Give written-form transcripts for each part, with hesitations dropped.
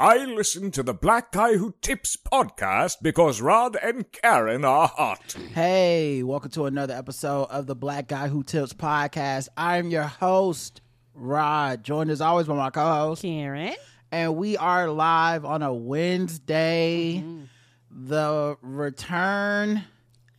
I listen to the Black Guy Who Tips podcast because Rod and Karen are hot. Hey, welcome to another episode of the Black Guy Who Tips podcast. I'm your host, Rod, joined as always by my co-host, Karen. And we are live on a Wednesday. Mm-hmm. The return...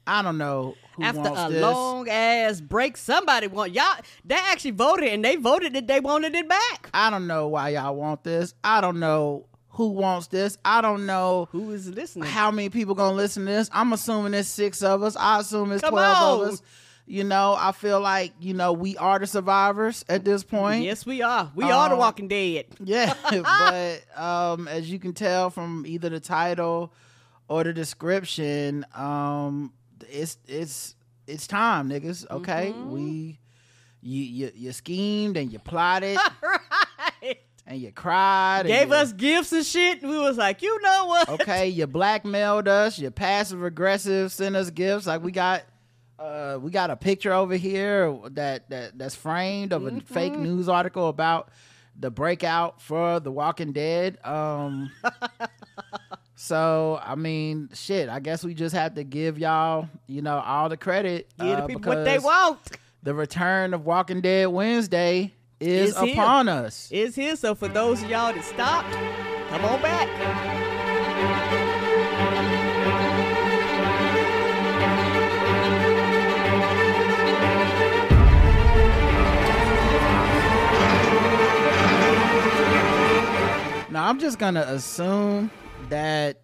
I don't know who after wants a this. Long ass break, somebody want y'all. They actually voted, and they voted that they wanted it back. I don't know why y'all want this. I don't know who wants this. I don't know who is listening. How many people gonna listen to this? I'm assuming it's 6 of us. I assume it's 12 of us. You know, I feel like, you know, we are the survivors at this point. Yes, we are. We are the Walking Dead. Yeah, but as you can tell from either the title or the description, It's time, niggas. Okay, mm-hmm. You schemed and you plotted, right. And you cried, gave us gifts and shit. And we was like, you know what? Okay, you blackmailed us. You passive aggressive sent us gifts. Like we got a picture over here that's framed of a fake news article about the breakout for The Walking Dead. So, I mean, shit, I guess we just have to give y'all, you know, all the credit. Give the people what they want. The return of Walking Dead Wednesday is upon us. It's here. So for those of y'all that stopped, come on back. Now, I'm just going to assume that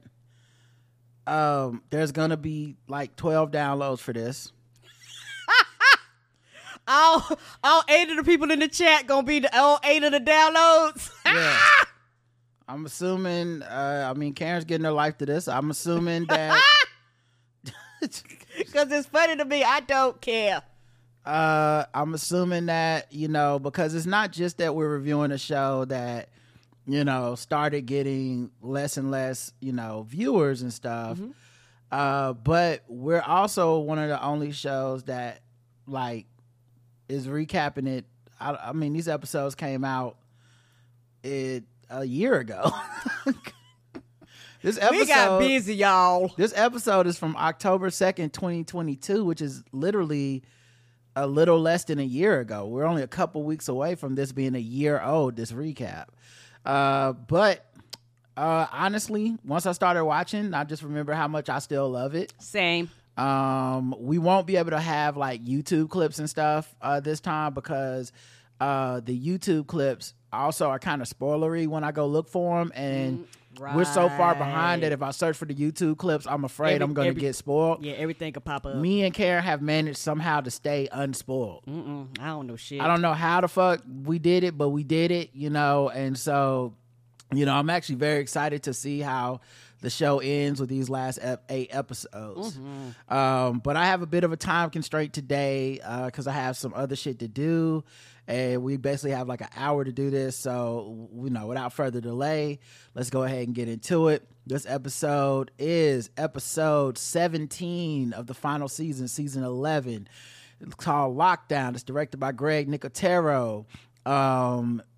there's going to be like 12 downloads for this. All 8 of the people in the chat going to be all 8 of the downloads. Yeah. I'm assuming, Karen's getting her life to this. I'm assuming that. Because it's funny to me. I don't care. I'm assuming that, you know, because it's not just that we're reviewing a show that, you know, started getting less and less, you know, viewers and stuff. Mm-hmm. But we're also one of the only shows that, like, is recapping it. I mean, these episodes came out a year ago. This episode, we got busy, y'all. This episode is from October 2nd, 2022, which is literally a little less than a year ago. We're only a couple weeks away from this being a year old, this recap. But honestly, once I started watching, I just remember how much I still love it. Same. We won't be able to have like YouTube clips and stuff this time because the YouTube clips also are kind of spoilery when I go look for them, and right. We're so far behind that if I search for the YouTube clips, I'm afraid I'm going to get spoiled. Yeah, everything could pop up. Me and Karen have managed somehow to stay unspoiled. I don't know shit. I don't know how the fuck we did it, but we did it, you know, and so, you know, I'm actually very excited to see how the show ends with these last 8 episodes. Mm-hmm. But I have a bit of a time constraint today because I have some other shit to do. And we basically have like an hour to do this. So, you know, without further delay, let's go ahead and get into it. This episode is episode 17 of the final season, season 11. It's called Lockdown. It's directed by Greg Nicotero,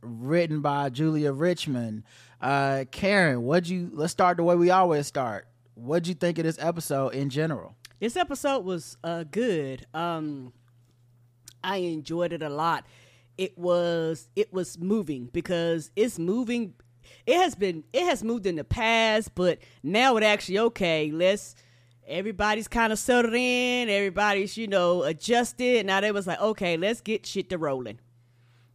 written by Julia Richmond. Karen, let's start the way we always start. What'd you think of this episode in general? This episode was good. I enjoyed it a lot. It was moving because it's moving. It has moved in the past, but now it actually, okay, everybody's kind of settled in. Everybody's, you know, adjusted. Now they was like, okay, let's get shit to rolling.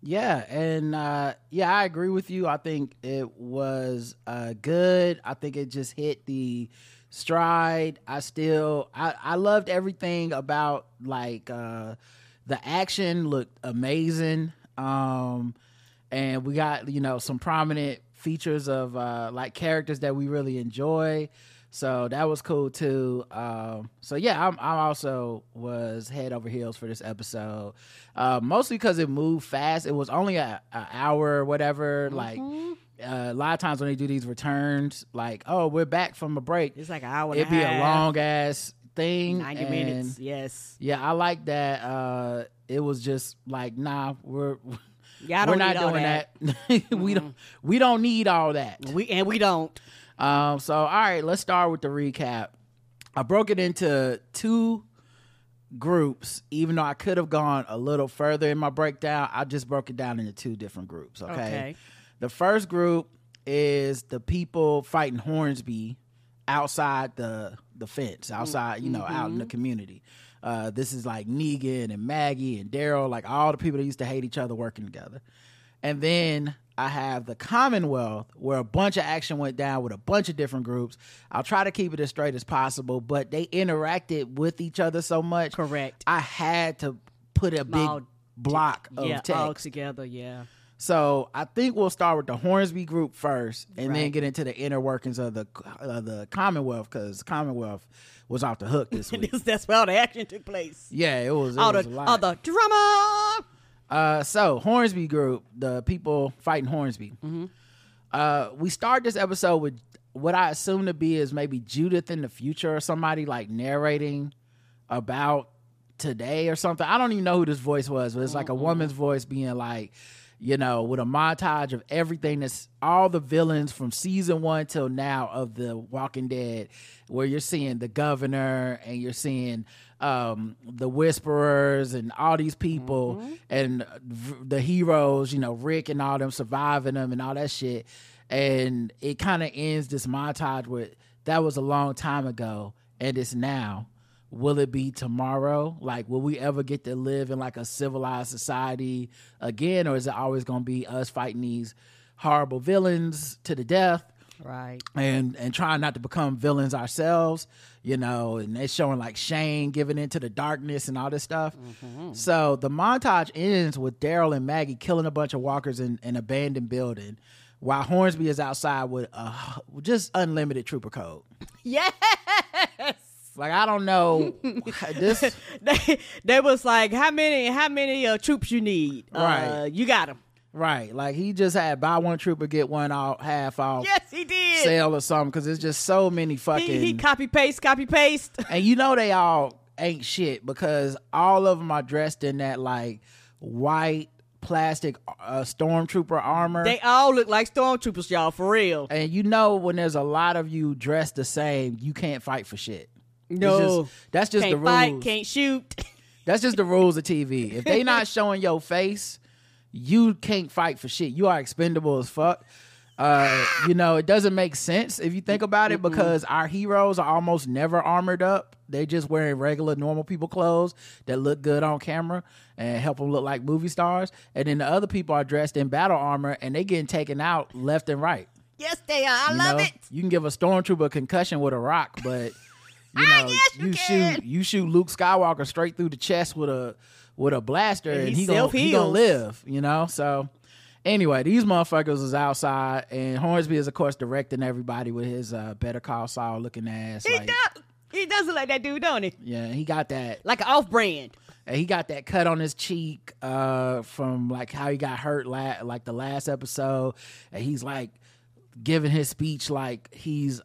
Yeah. And, I agree with you. I think it was good. I think it just hit the stride. I loved everything about like, the action looked amazing. And we got, you know, some prominent features of like characters that we really enjoy. So that was cool too. I also was head over heels for this episode. Mostly because it moved fast. It was only an hour or whatever. Mm-hmm. Like a lot of times when they do these returns, like, oh, we're back from a break. It's like an hour and a half. It'd be a long ass thing. 90 minutes, yes. Yeah, I like that. It was just like, nah, Yeah, we're not doing that. We don't need all that. We don't. So all right, let's start with the recap. I broke it into two groups, even though I could have gone a little further in my breakdown. I just broke it down into two different groups. Okay. The first group is the people fighting Hornsby outside the fence, outside, you know, out in the community. This is like Negan and Maggie and Daryl, like all the people that used to hate each other working together. And then I have the Commonwealth, where a bunch of action went down with a bunch of different groups. I'll try to keep it as straight as possible, but they interacted with each other so much. Correct. I had to put a big block of text all together. Yeah. So I think we'll start with the Hornsby group first, and then get into the inner workings of the Commonwealth, because Commonwealth was off the hook this week. That's where all the action took place. Yeah, it was. All the drama. So Hornsby group, the people fighting Hornsby. Mm-hmm. We start this episode with what I assume to be is maybe Judith in the future or somebody like narrating about today or something. I don't even know who this voice was, but it's like a woman's voice being like, you know, with a montage of everything that's all the villains from season 1 till now of the Walking Dead, where you're seeing the governor and you're seeing the whisperers and all these people and the heroes, you know, Rick and all them surviving them and all that shit. And it kind of ends this montage with that was a long time ago and it's now. Will it be tomorrow? Like, will we ever get to live in like a civilized society again? Or is it always going to be us fighting these horrible villains to the death? Right. And trying not to become villains ourselves, you know, and they're showing like Shane giving into the darkness and all this stuff. Mm-hmm. So the montage ends with Daryl and Maggie killing a bunch of walkers in an abandoned building while Hornsby is outside with just unlimited trooper code. Yes. Like, I don't know. This they was like, how many troops you need? Right. You got them. Right. Like, he just had buy one trooper, get one off, half off. Yes, he did. Sale or something, because it's just so many fucking... He copy-paste. And you know they all ain't shit, because all of them are dressed in that, like, white plastic stormtrooper armor. They all look like stormtroopers, y'all, for real. And you know when there's a lot of you dressed the same, you can't fight for shit. No, that's just the rules. Can't fight, can't shoot. That's just the rules of TV. If they not showing your face, you can't fight for shit. You are expendable as fuck. You know, it doesn't make sense if you think about it, because our heroes are almost never armored up. They just wearing regular normal people clothes that look good on camera and help them look like movie stars. And then the other people are dressed in battle armor and they getting taken out left and right. Yes, they are. I love it. You can give a stormtrooper a concussion with a rock, but... You know, you shoot Luke Skywalker straight through the chest with a blaster, and he gonna live. You know, so anyway, these motherfuckers is outside, and Hornsby is of course directing everybody with his Better Call Saul looking ass. He doesn't like that dude, don't he? Yeah, he got that like an off brand. And he got that cut on his cheek from like how he got hurt like the last episode, and he's like giving his speech like he's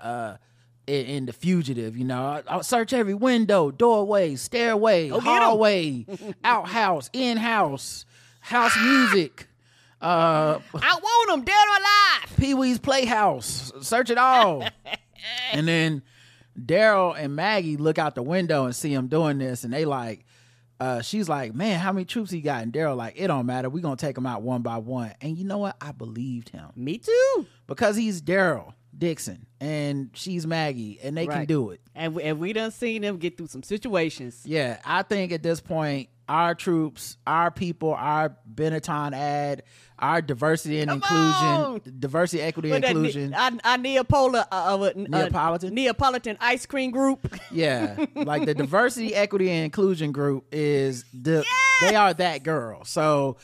in The Fugitive, you know, I'll search every window, doorway, stairway, hallway, outhouse, in-house, house music. I want them dead or alive. Pee-wee's Playhouse, search it all. And then Daryl and Maggie look out the window and see him doing this, and they like, she's like, man, how many troops he got? And Daryl like, it don't matter. We're going to take him out one by one. And you know what? I believed him. Me too. Because he's Daryl Dixon and she's Maggie, and they can do it, and we done seen them get through some situations. Yeah, I think at this point our troops, our people, our Benetton ad, our diversity and diversity, equity, inclusion, Neapolitan ice cream group. Yeah, like the diversity, equity, and inclusion group is they are that girl. So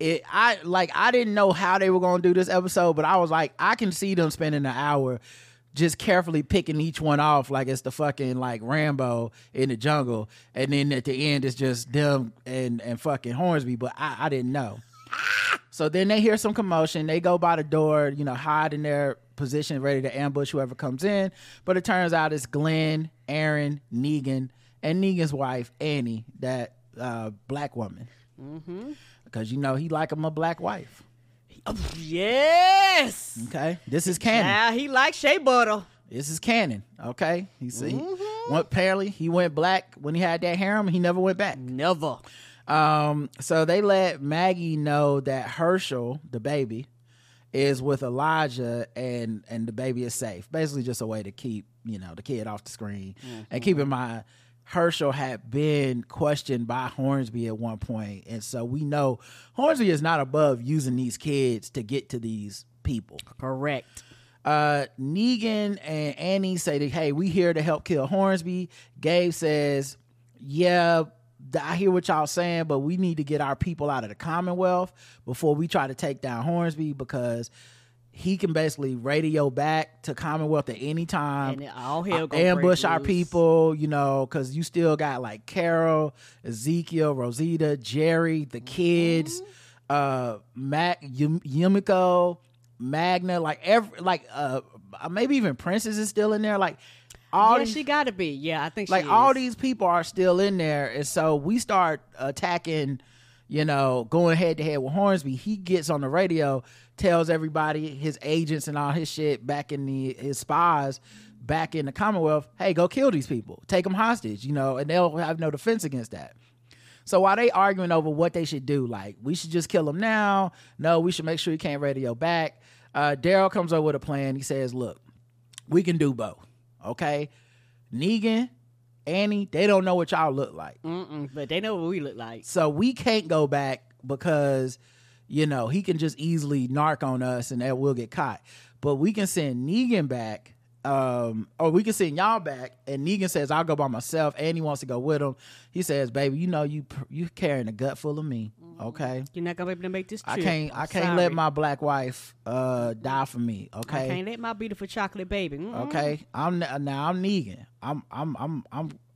I didn't know how they were going to do this episode, but I was like, I can see them spending an hour just carefully picking each one off like it's the fucking like Rambo in the jungle, and then at the end it's just them and fucking Hornsby. But I didn't know. So then they hear some commotion, they go by the door, you know, hide in their position ready to ambush whoever comes in, but it turns out it's Glenn, Aaron, Negan, and Negan's wife Annie, that black woman. Mm-hmm. because you know he like him a black wife. Yes. Okay. This is canon. Now he like shea butter. This is canon. Okay. You see, apparently he went black when he had that harem. He never went back. Never. So they let Maggie know that Herschel, the baby, is with Elijah, and the baby is safe. Basically, just a way to keep the kid off the screen. And keep in mind, Herschel had been questioned by Hornsby at one point, and so we know Hornsby is not above using these kids to get to these people. Correct. Negan and Annie say that, hey, we here to help kill Hornsby. Gabe says, yeah, I hear what y'all saying, but we need to get our people out of the Commonwealth before we try to take down Hornsby, because he can basically radio back to Commonwealth at any time, and all hell gonna ambush our people, because you still got like Carol, Ezekiel, Rosita, Jerry, the kids, Yumiko, Magna, maybe even Princess is still in there, she gotta be. Yeah, I think she is. All these people are still in there, and so we start attacking, going head to head with Hornsby. He gets on the radio, tells everybody, his agents and all his shit back in his spies back in the Commonwealth, hey, go kill these people, take them hostage, and they'll have no defense against that. So while they arguing over what they should do, we should just kill him now, no, we should make sure he can't radio back, Daryl comes up with a plan. He says, look, we can do both. Okay, Negan, Annie, they don't know what y'all look like. But they know what we look like. So we can't go back because, he can just easily narc on us and that we'll get caught. But we can send Negan back, or we can send y'all back. And Negan says, I'll go by myself. Annie wants to go with him. He says, baby, you carrying a gut full of me. Okay, you're not gonna be able to make this trip. I can't let my black wife die for me. Okay, I can't let my beautiful chocolate baby. Okay, I'm Negan. I'm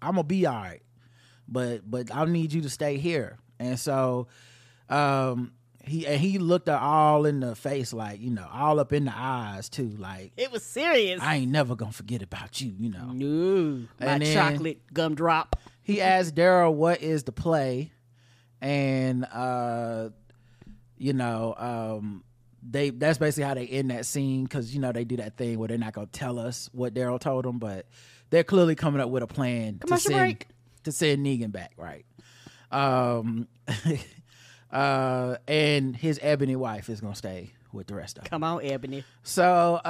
gonna be all right, but I need you to stay here. And so, he looked her all in the face, all up in the eyes too. It was serious. I ain't never gonna forget about you. No, my chocolate gumdrop. He asked Daryl, "What is the play?" And that's basically how they end that scene, because they do that thing where they're not gonna tell us what Daryl told them, but they're clearly coming up with a plan to send Negan back, right? And his ebony wife is gonna stay with the rest of them. Come on, ebony. So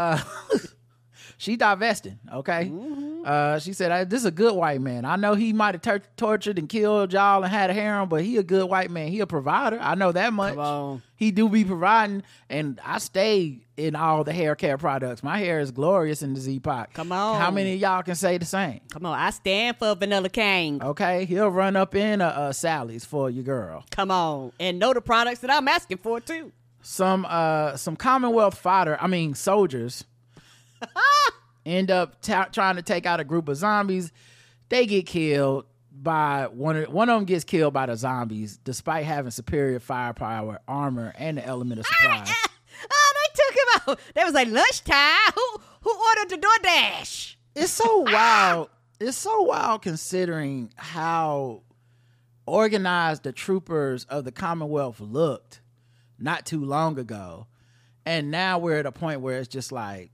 she divesting, okay? She said, this is a good white man. I know he might have tortured and killed y'all and had a harem, but he a good white man. He a provider. I know that much. Come on. He do be providing, and I stay in all the hair care products. My hair is glorious in the Z-Pac. Come on. How many of y'all can say the same? Come on. I stand for Vanilla King. Okay. He'll run up in Sally's for your girl. Come on. And know the products that I'm asking for, too. Some Commonwealth soldiers... end up trying to take out a group of zombies. They get killed by one of them gets killed by the zombies, despite having superior firepower, armor, and the element of surprise. They took him out. They was like, lunchtime. Who ordered the DoorDash? It's so wild. It's so wild considering how organized the troopers of the Commonwealth looked not too long ago, and now we're at a point where it's just like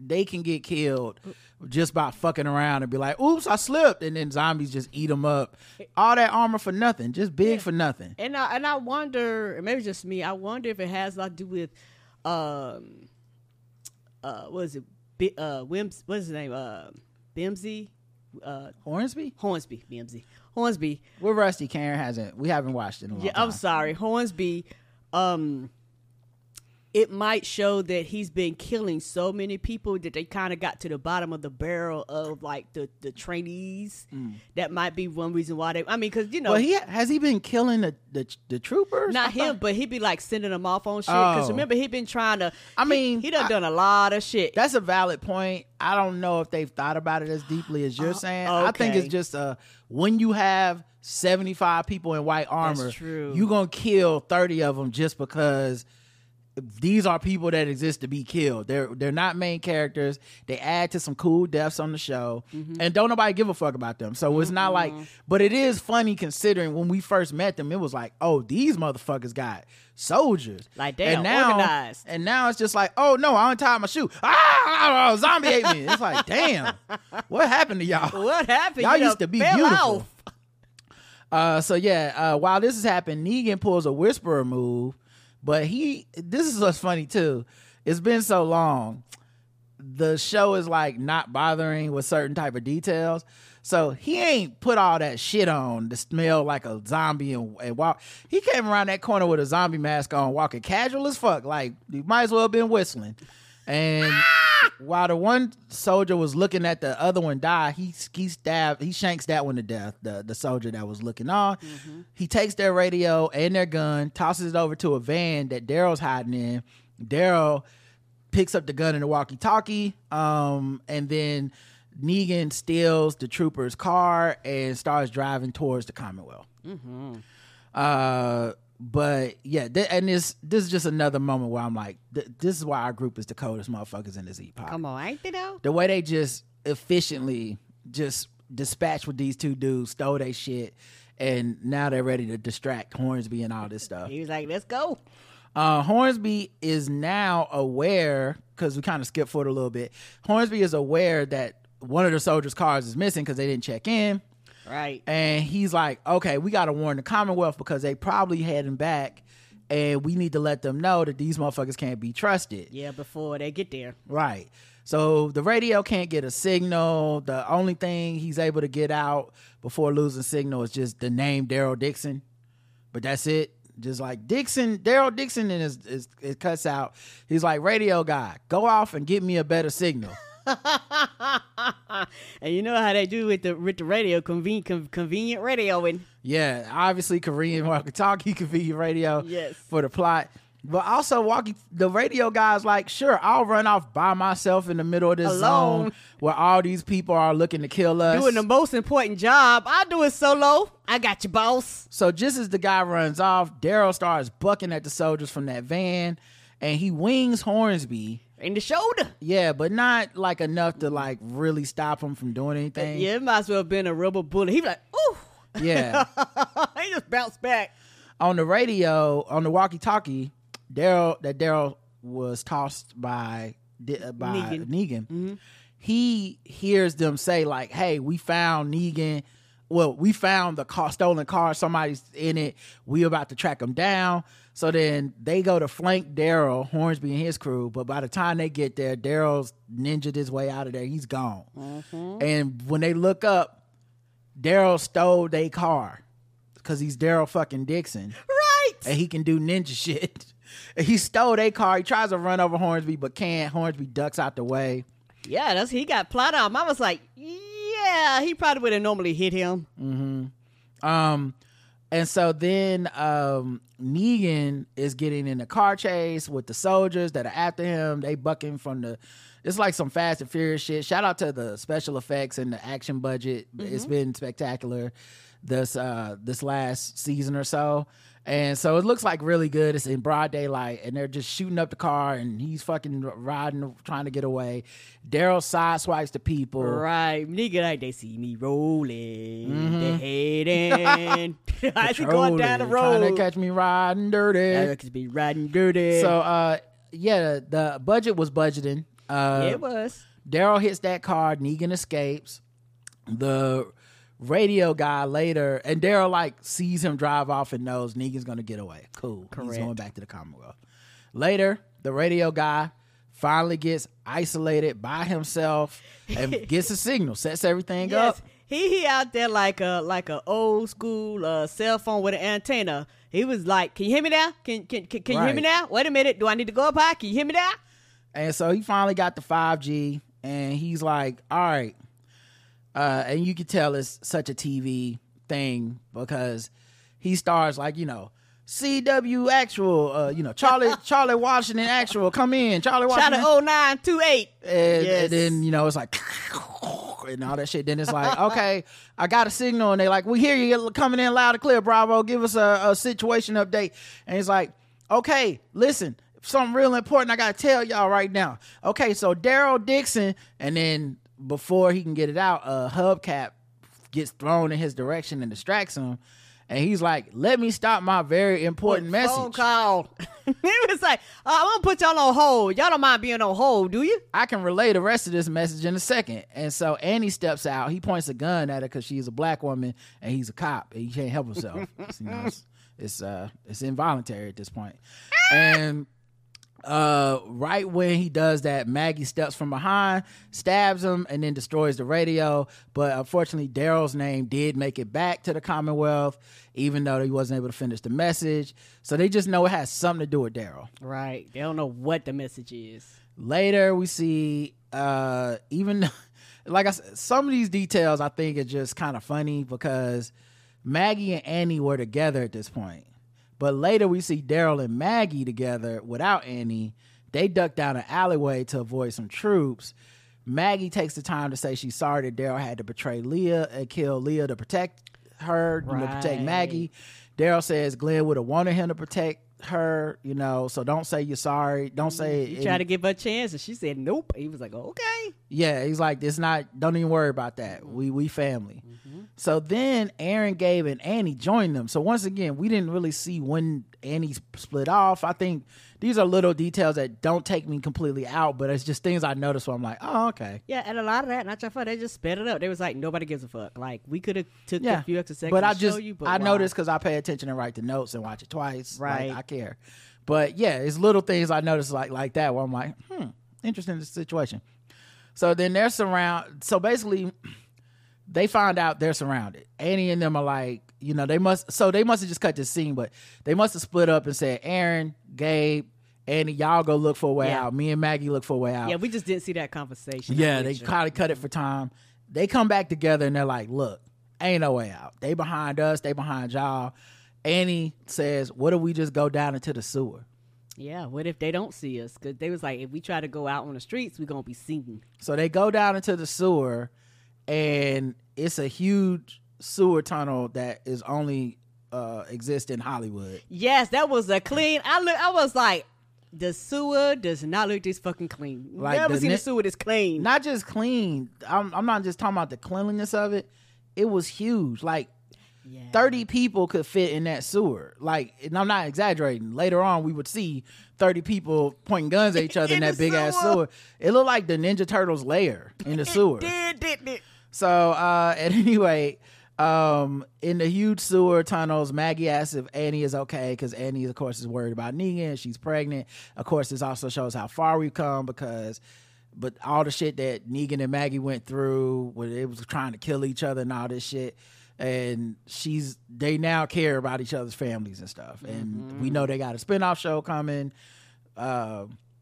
they can get killed just by fucking around and be like, oops, I slipped, and then zombies just eat them up, all that armor for nothing, just big for nothing. And I wonder, maybe it's just me, I wonder if it has a lot to do with what's his name, Bimsy, Hornsby, Bimsy Hornsby. We're rusty. Karen hasn't, we haven't watched it in a long time. I'm sorry, Hornsby. It might show that he's been killing so many people that they kind of got to the bottom of the barrel of the trainees. That might be one reason why they. Because Well, has he been killing the troopers? Not him, but he'd be sending them off on shit. Because remember, he'd been trying to. He done done a lot of shit. That's a valid point. I don't know if they've thought about it as deeply as you're saying. Okay. I think it's just when you have 75 people in white armor, you're gonna kill 30 of them just because. these are people that exist to be killed. They're not main characters. They add to some cool deaths on the show, mm-hmm. and don't nobody give a fuck about them. So it's mm-hmm. not like, but it is funny considering when we first met them, it was like, oh, these motherfuckers got soldiers. Like they organized. And now it's just like, oh no, I untied my shoe. Ah, zombie ate me. It's like, damn, what happened to y'all? What happened? Y'all used to be beautiful. Off. While this is happening, Negan pulls a whisperer move. But this is what's funny too. It's been so long. The show is like not bothering with certain type of details. So he ain't put all that shit on to smell like a zombie and walk. He came around that corner with a zombie mask on, walking casual as fuck. Like he might as well have been whistling. And while the one soldier was looking at the other one die, he shanks that one to death, the soldier that was looking on. Mm-hmm. He takes their radio and their gun, tosses it over to a van that Daryl's hiding in. Daryl picks up the gun in the walkie-talkie, and then Negan steals the trooper's car and starts driving towards the Commonwealth. Mm-hmm. But yeah, and this is just another moment where I'm like, this is why our group is the coldest motherfuckers in this epoch. Come on, ain't they though? The way they just efficiently just dispatched with these two dudes, stole their shit, and now they're ready to distract Hornsby and all this stuff. He was like, let's go. Hornsby is now aware, because we kind of skipped forward a little bit, Hornsby is aware that one of the soldiers' cars is missing because they didn't check in. Right. And he's like, okay, we got to warn the Commonwealth because they probably heading back and we need to let them know that these motherfuckers can't be trusted. Yeah, before they get there. Right. So the radio can't get a signal. The only thing he's able to get out before losing signal is just the name Daryl Dixon. But that's it. Just like Dixon, Daryl Dixon, and it cuts out. He's like, radio guy, go off and get me a better signal. And you know how they do with the radio, convenient radioing. Yeah, obviously convenient walkie-talkie, convenient radio. Yes. For the plot, but also the radio guy's like, sure, I'll run off by myself in the middle of this zone where all these people are looking to kill us. Doing the most important job, I'll do it solo. I got you, boss. So just as the guy runs off, Daryl starts bucking at the soldiers from that van, and he wings Hornsby. In the shoulder. Yeah, but not like enough to like really stop him from doing anything. Yeah, it might as well have been a rubber bullet. He was like, ooh. Yeah. He just bounced back. On the radio, on the walkie-talkie, Daryl was tossed by Negan. Mm-hmm. He hears them say like, hey, we found Negan. Well, we found the stolen car. Somebody's in it. We about to track them down. So then they go to flank Daryl, Hornsby and his crew. But by the time they get there, Daryl's ninja'd his way out of there. He's gone. Mm-hmm. And when they look up, Daryl stole their car because he's Daryl fucking Dixon. Right. And he can do ninja shit. He stole their car. He tries to run over Hornsby, but can't. Hornsby ducks out the way. Yeah, he got plot arm. I was like, yeah, he probably would have normally hit him. Mm-hmm. And so then Negan is getting in a car chase with the soldiers that are after him. They bucking it's like some Fast and Furious shit. Shout out to the special effects and the action budget. Mm-hmm. It's been spectacular this last season or so. And so it looks like really good. It's in broad daylight, and they're just shooting up the car, and he's fucking riding, trying to get away. Daryl sideswipes the people. Right. Nigga, like, they see me rolling. Mm-hmm. They hating. I see going down the road. Trying to catch me riding dirty. I could be riding dirty. So, the budget was budgeting. It was. Daryl hits that car. Negan escapes. The radio guy later, and Daryl like sees him drive off and knows Negan's gonna get away. Cool. Correct. He's going back to the Commonwealth. Later, the radio guy finally gets isolated by himself and gets a signal, sets everything up. He out there like a old school cell phone with an antenna. He was like, can you hear me now? Can you hear me now? Wait a minute, do I need to go up high? Can you hear me now? And so he finally got the 5G, and he's like, all right. And you can tell it's such a TV thing because he stars like, CW actual, Charlie Washington actual, come in, Charlie Washington. Shout out 0928. And then, it's like, and all that shit. Then it's like, okay, I got a signal. And they're like, we hear you coming in loud and clear, Bravo. Give us a situation update. And it's like, okay, listen. something real important I gotta tell y'all right now. Okay, so Daryl Dixon, and then before he can get it out, Hubcap gets thrown in his direction and distracts him. And he's like, let me stop my very important message. Phone call. He was like, I'm going to put y'all on hold. Y'all don't mind being on hold, do you? I can relay the rest of this message in a second. And so Annie steps out. He points a gun at her because she's a black woman and he's a cop. And he can't help himself. You know, it's involuntary at this point. And right when he does that, Maggie steps from behind, stabs him, and then destroys the radio. But unfortunately, Daryl's name did make it back to the Commonwealth, even though he wasn't able to finish the message. So they just know it has something to do with Daryl. Right. They don't know what the message is. Later, we see even like I said, some of these details I think are just kind of funny because Maggie and Annie were together at this point. But later we see Daryl and Maggie together without Annie. They duck down an alleyway to avoid some troops. Maggie takes the time to say she's sorry that Daryl had to betray Leah and kill Leah to protect her, right, to protect Maggie. Daryl says Glenn would have wanted him to protect her, you know, so don't say you're sorry. Don't say it. He tried to give her a chance and she said nope. He was like, okay. Yeah, he's like, it's not, don't even worry about that. We family. Mm-hmm. So then Aaron, Gabe, and Annie joined them. So once again, we didn't really see when Annie split off. I think these are little details that don't take me completely out, but it's just things I noticed where I'm like, oh, okay. Yeah, and a lot of that, not your fault, they just sped it up. They was like, nobody gives a fuck. Like, we could have took a few extra seconds to show you, but I noticed because I pay attention and write the notes and watch it twice. Right. Like, I care. But yeah, it's little things I noticed like that where I'm like, interesting situation. So then they're surrounded. So basically, they find out they're surrounded. Annie and them are like, you know, they must have just cut this scene, but they must have split up and said, Aaron, Gabe, Annie, y'all go look for a way out. Me and Maggie look for a way out. Yeah, we just didn't see that conversation. Yeah, they kind of cut it for time. They come back together and they're like, look, ain't no way out. They behind us. They behind y'all. Annie says, what if we just go down into the sewer? Yeah, what if they don't see us? Because they was like, if we try to go out on the streets, we're going to be seen. So they go down into the sewer, and it's a huge sewer tunnel that is only exist in Hollywood. Yes, that was a clean. I was like, the sewer does not look this fucking clean. Like, never seen a sewer this clean. Not just clean. I'm not just talking about the cleanliness of it. It was huge. Like, 30 people could fit in that sewer. Like, and I'm not exaggerating. Later on, we would see 30 people pointing guns at each other in that big-ass sewer. It looked like the Ninja Turtles lair in the sewer. Did. So, in the huge sewer tunnels, Maggie asks if Annie is okay because Annie, of course, is worried about Negan. She's pregnant. Of course, this also shows how far we've come but all the shit that Negan and Maggie went through, where they was trying to kill each other and all this shit. And they now care about each other's families and stuff. And we know they got a spinoff show coming,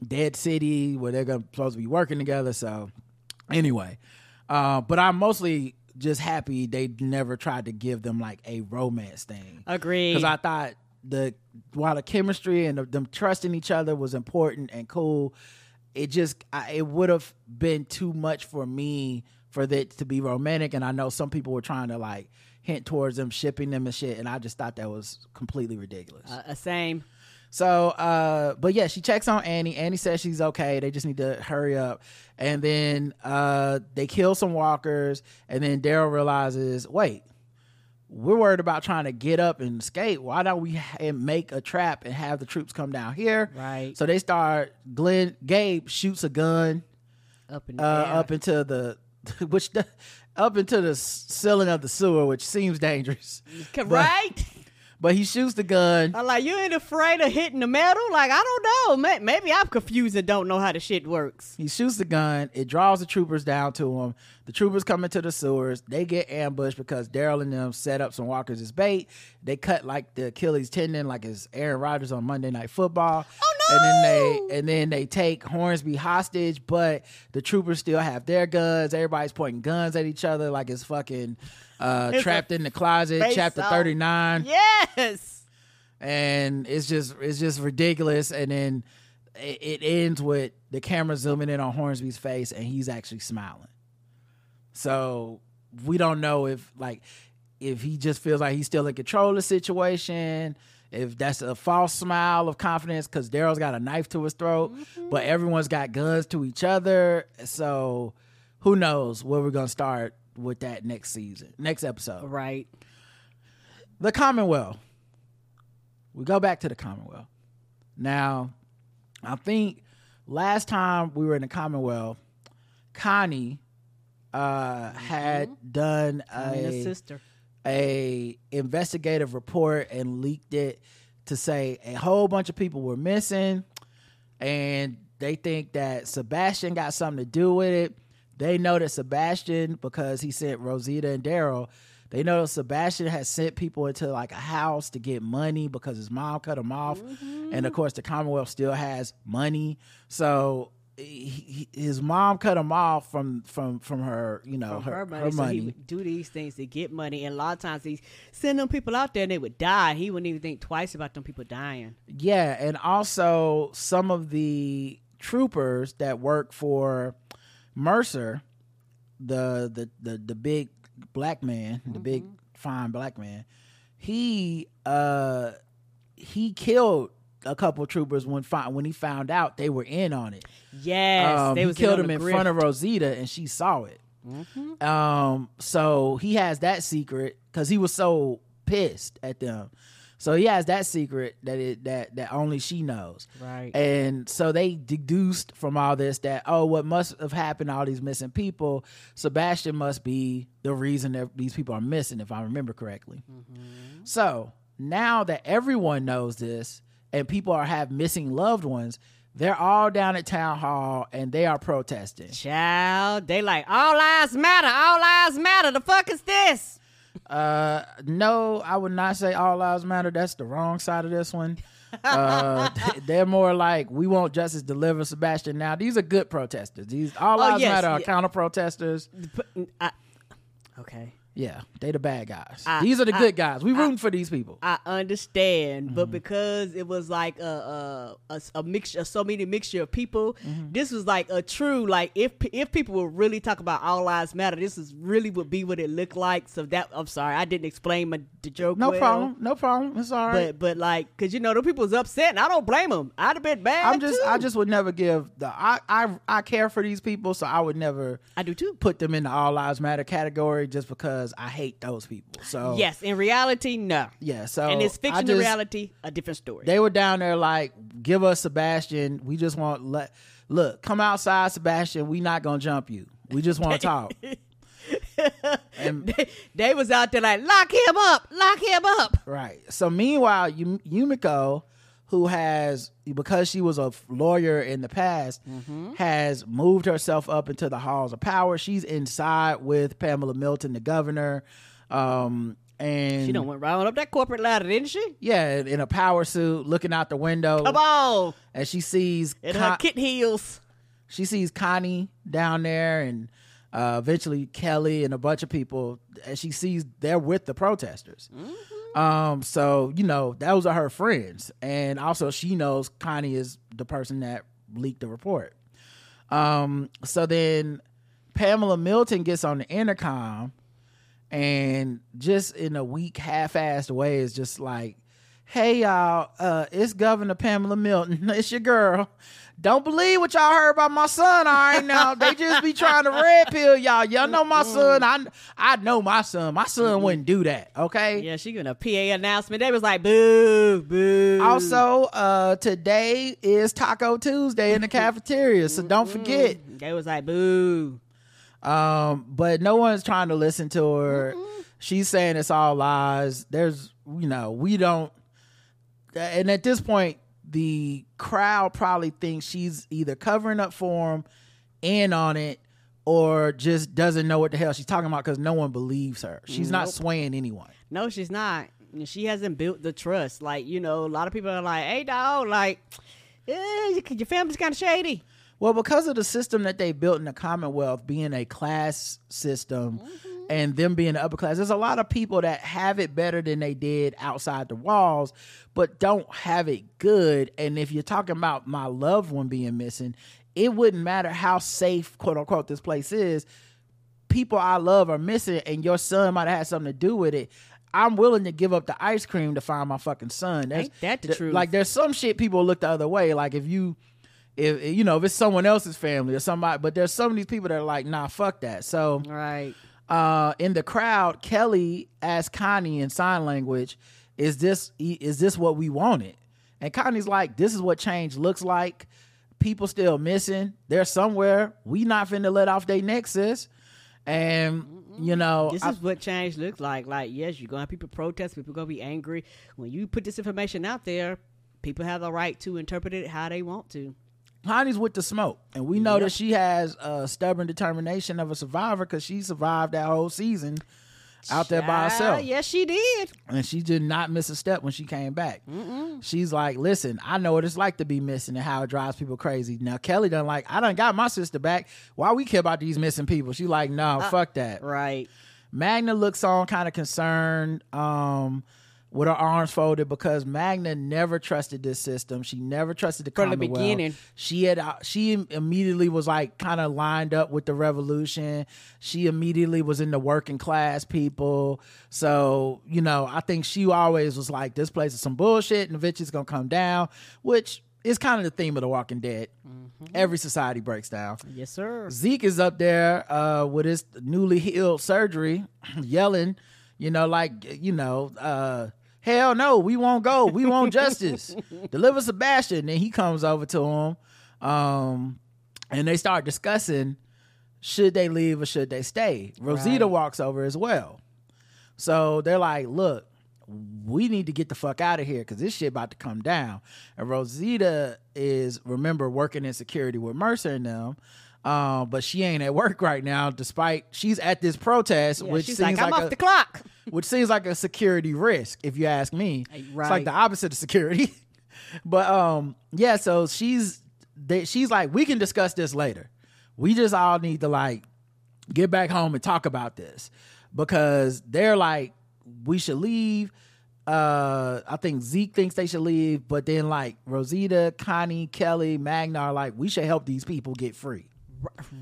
Dead City, where they're supposed to be working together. So anyway, but I'm mostly just happy they never tried to give them like a romance thing. Agreed. Because I thought while the chemistry and them trusting each other was important and cool, it would have been too much for me for that to be romantic. And I know some people were trying to like hint towards them shipping them and shit, and I just thought that was completely ridiculous. Same. So but yeah, she checks on Annie says she's okay, they just need to hurry up. And then they kill some walkers, and then Daryl realizes, wait, we're worried about trying to get up and escape. Why don't we make a trap and have the troops come down here? Right. So they start, Gabe shoots a gun up into the ceiling of the sewer, which seems dangerous. Right? But he shoots the gun. I'm like, you ain't afraid of hitting the metal? Like, I don't know. Maybe I'm confused and don't know how the shit works. He shoots the gun. It draws the troopers down to him. The troopers come into the sewers. They get ambushed because Daryl and them set up some walkers as bait. They cut like the Achilles tendon, like it's Aaron Rodgers on Monday Night Football. Oh, no! And then they take Hornsby hostage, but the troopers still have their guns. Everybody's pointing guns at each other like it's fucking... Trapped in the Closet, Chapter 39. Yes, and it's just ridiculous. And then it ends with the camera zooming in on Hornsby's face, and he's actually smiling. So we don't know if he just feels like he's still in control of the situation, If that's a false smile of confidence, because Daryl's got a knife to his throat, but everyone's got guns to each other. So who knows where we're going to start with that next episode. Right. The Commonwealth. We go back to the Commonwealth. Now, I think last time we were in the Commonwealth, Connie had done a investigative report and leaked it to say a whole bunch of people were missing, and they think that Sebastian got something to do with it. They know that Sebastian, because he sent Rosita and Daryl, they know that Sebastian has sent people into like a house to get money because his mom cut him off. And of course the Commonwealth still has money. So his mom cut him off from her, you know, her money. So he would do these things to get money, and a lot of times he send them people out there and they would die. He wouldn't even think twice about them people dying. Yeah, and also some of the troopers that work for Mercer, the big black man, the big fine black man, he killed a couple of troopers when he found out they were in on it. Yes, they was killed him in front of Rosita, and she saw it. So he has that secret because he was so pissed at them. So he has that secret that only she knows. Right. And so they deduced from all this that, what must have happened to all these missing people, Sebastian must be the reason that these people are missing, if I remember correctly. So now that everyone knows this, and people have missing loved ones, they're all down at town hall and they are protesting. Child, they like, all lives matter, all lives matter. The fuck is this? No, I would not say all lives matter. That's the wrong side of this one. They're more like, we want justice delivered, Sebastian. Now, these are good protesters. These all lives matter are counter protesters. Okay. Yeah, they the bad guys. These are the good guys. We rooting for these people. I understand, but because it was like a mixture, so many mixture of people, this was like a true, like if people would really talk about all lives matter, this is really would be what it looked like. So that, I'm sorry, I didn't explain the joke. No problem. It's all right. But like, cause you know, the people was upset, and I don't blame them. I'd have been bad. I just would never give the. I care for these people, so I would never. I do too. Put them in the all lives matter category just because I hate those people. So yes, in reality, no. Yeah, so and it's fiction to reality, a different story. They were down there like, give us Sebastian. We just want look, come outside, Sebastian. We not gonna jump you. We just want to talk. And they was out there like, lock him up. Right. So meanwhile, Yumiko, who has, because she was a lawyer in the past, has moved herself up into the halls of power. She's inside with Pamela Milton, the governor. And she done went right on up that corporate ladder, didn't she? Yeah, in a power suit, looking out the window. Come on! And she sees... in her kitten heels. She sees Connie down there and eventually Kelly and a bunch of people. And she sees they're with the protesters. So, you know, those are her friends. And also she knows Connie is the person that leaked the report. So then Pamela Milton gets on the intercom and just in a weak, half-assed way is just like, hey, y'all, it's Governor Pamela Milton. It's your girl. Don't believe what y'all heard about my son, all right now. They just be trying to red pill y'all. Y'all know my son. I know my son. My son wouldn't do that, okay? Yeah, she giving a PA announcement. They was like, boo, boo. Also, today is Taco Tuesday in the cafeteria, so don't forget. They was like, boo. But no one's trying to listen to her. She's saying it's all lies. There's, you know, we don't. And at this point, the crowd probably thinks she's either covering up for him, in on it, or just doesn't know what the hell she's talking about because no one believes her. She's not swaying anyone. No, she's not. She hasn't built the trust. Like, you know, a lot of people are like, hey, dog, like, your family's kind of shady. Well, because of the system that they built in the Commonwealth being a class system and them being the upper class, there's a lot of people that have it better than they did outside the walls, but don't have it good. And if you're talking about my loved one being missing, it wouldn't matter how safe, quote unquote, this place is. People I love are missing, and your son might have had something to do with it. I'm willing to give up the ice cream to find my fucking son. Ain't that the truth? Like, there's some shit people look the other way. Like, if it's someone else's family or somebody, but there's some of these people that are like, nah, fuck that. So, right. In the crowd, Kelly asked Connie in sign language, is this what we wanted? And Connie's like, this is what change looks like. People still missing. They're somewhere. We not finna let off their necks, sis. And this is what change looks like. Like, yes, you're gonna have people protest, people gonna be angry. When you put this information out there, people have the right to interpret it how they want to. Connie's with the smoke, and we know that she has a stubborn determination of a survivor because she survived that whole season out there by herself. Yes, she did. And she did not miss a step when she came back. Mm-mm. She's like, listen, I know what it's like to be missing and how it drives people crazy. Now, Kelly done like, I done got my sister back. Why we care about these missing people? She's like, no, fuck that. Right. Magna looks on kind of concerned with her arms folded because Magna never trusted this system. She never trusted the Commonwealth. From the beginning. She immediately was like kind of lined up with the revolution. She immediately was in the working class people. So, I think she always was like, this place is some bullshit and eventually it's going to come down, which is kind of the theme of The Walking Dead. Mm-hmm. Every society breaks down. Yes, sir. Zeke is up there with his newly healed surgery yelling, hell no, we won't go. We want justice. Deliver Sebastian. Then he comes over to him, and they start discussing should they leave or should they stay. Rosita walks over as well. So they're like, look, we need to get the fuck out of here because this shit about to come down. And Rosita is, remember, working in security with Mercer and them. But she ain't at work right now, despite she's at this protest, which seems like I'm off the clock. Which seems like a security risk, if you ask me. Right. It's like the opposite of security. But so she's like, we can discuss this later. We just all need to like get back home and talk about this because they're like, we should leave. I think Zeke thinks they should leave, but then like Rosita, Connie, Kelly, Magna are like, we should help these people get free.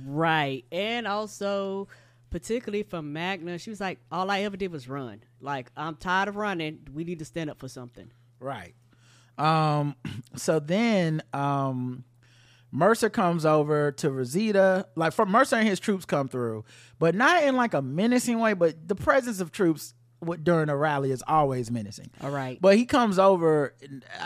Right. And also particularly from Magna, she was like, all I ever did was run. Like, I'm tired of running. We need to stand up for something. Right. So then Mercer comes over to Rosita. Like, from Mercer and his troops come through, but not in like a menacing way, but the presence of troops during a rally is always menacing. All right. But he comes over,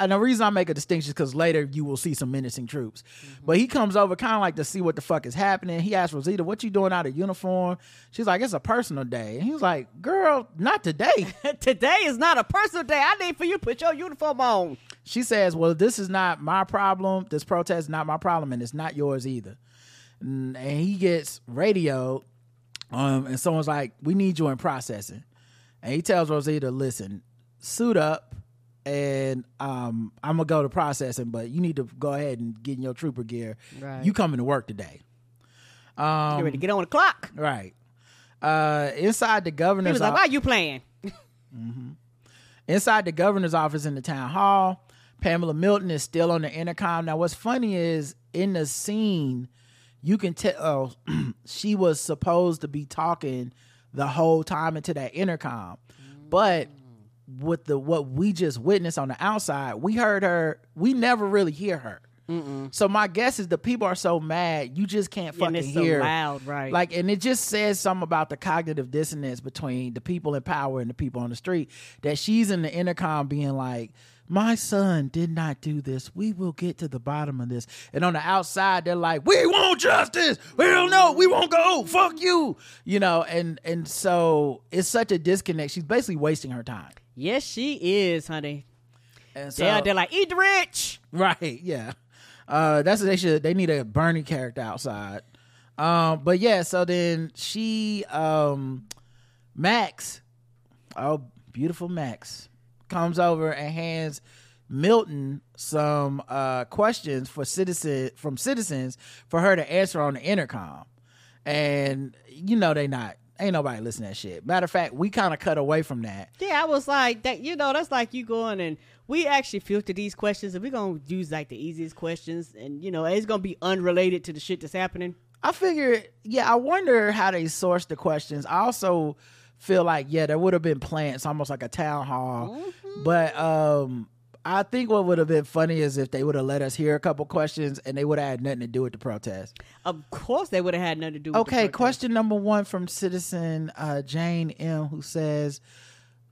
and the reason I make a distinction is because later you will see some menacing troops. Mm-hmm. But he comes over kind of like to see what the fuck is happening. He asks Rosita, what you doing out of uniform? She's like, it's a personal day. And he was like, girl, not today. Today is not a personal day. I need for you to put your uniform on. She says, well, this is not my problem. This protest is not my problem, and it's not yours either. And he gets radioed, and someone's like, we need you in processing. And he tells Rosita, listen, suit up, and I'm going to go to processing, but you need to go ahead and get in your trooper gear. Right. You coming to work today. You ready to get on the clock. Right. Inside the governor's office. He was like, why you playing? Mm-hmm. Inside the governor's office in the town hall, Pamela Milton is still on the intercom. Now, what's funny is in the scene, you can tell she was supposed to be talking the whole time into that intercom. But with what we just witnessed on the outside, we heard her, we never really hear her. Mm-mm. So my guess is the people are so mad, you just can't fucking hear. So loud, right? Like, and it just says something about the cognitive dissonance between the people in power and the people on the street, that she's in the intercom being like, my son did not do this. We will get to the bottom of this. And on the outside, they're like, we want justice. We don't know. We won't go. Fuck you. And so it's such a disconnect. She's basically wasting her time. Yes, she is, honey. And so they're like, eat the rich. Right. Yeah. That's what they should. They need a Bernie character outside. But yeah, so then she, Max, oh, beautiful Max, comes over and hands Milton some questions from citizens for her to answer on the intercom. And ain't nobody listening to that shit. Matter of fact, we kind of cut away from that. Yeah, I was like, that. That's like you going and we actually filter these questions and we're going to use like the easiest questions and, it's going to be unrelated to the shit that's happening. I figure, I wonder how they source the questions. I also feel like, yeah, there would have been plans, almost like a town hall. Mm-hmm. But I think what would have been funny is if they would have let us hear a couple questions and they would have had nothing to do with the protest. Of course they would have had nothing to do with the protest. Okay, question number one from citizen Jane M, who says,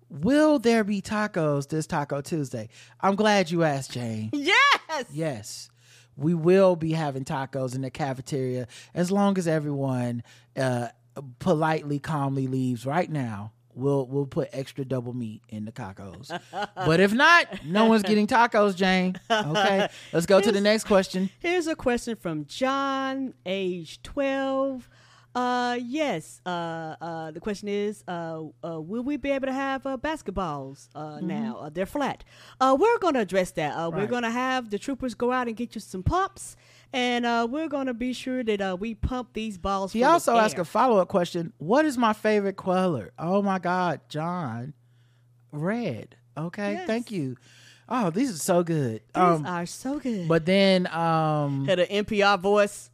will there be tacos this Taco Tuesday? I'm glad you asked, Jane. Yes! Yes. We will be having tacos in the cafeteria as long as everyone politely, calmly leaves right now. We'll put extra double meat in the tacos. But if not, no one's getting tacos, Jane. Okay, let's go to the next question. Here's a question from John, age 12. Yes. The question is, will we be able to have basketballs now? They're flat. We're going to address that. Right. We're going to have the troopers go out and get you some pumps. And we're going to be sure that we pump these balls. He also asked a follow-up question. What is my favorite color? Oh, my God, John. Red. Okay, yes. Thank you. Oh, these are so good. These are so good. But then... had an NPR voice.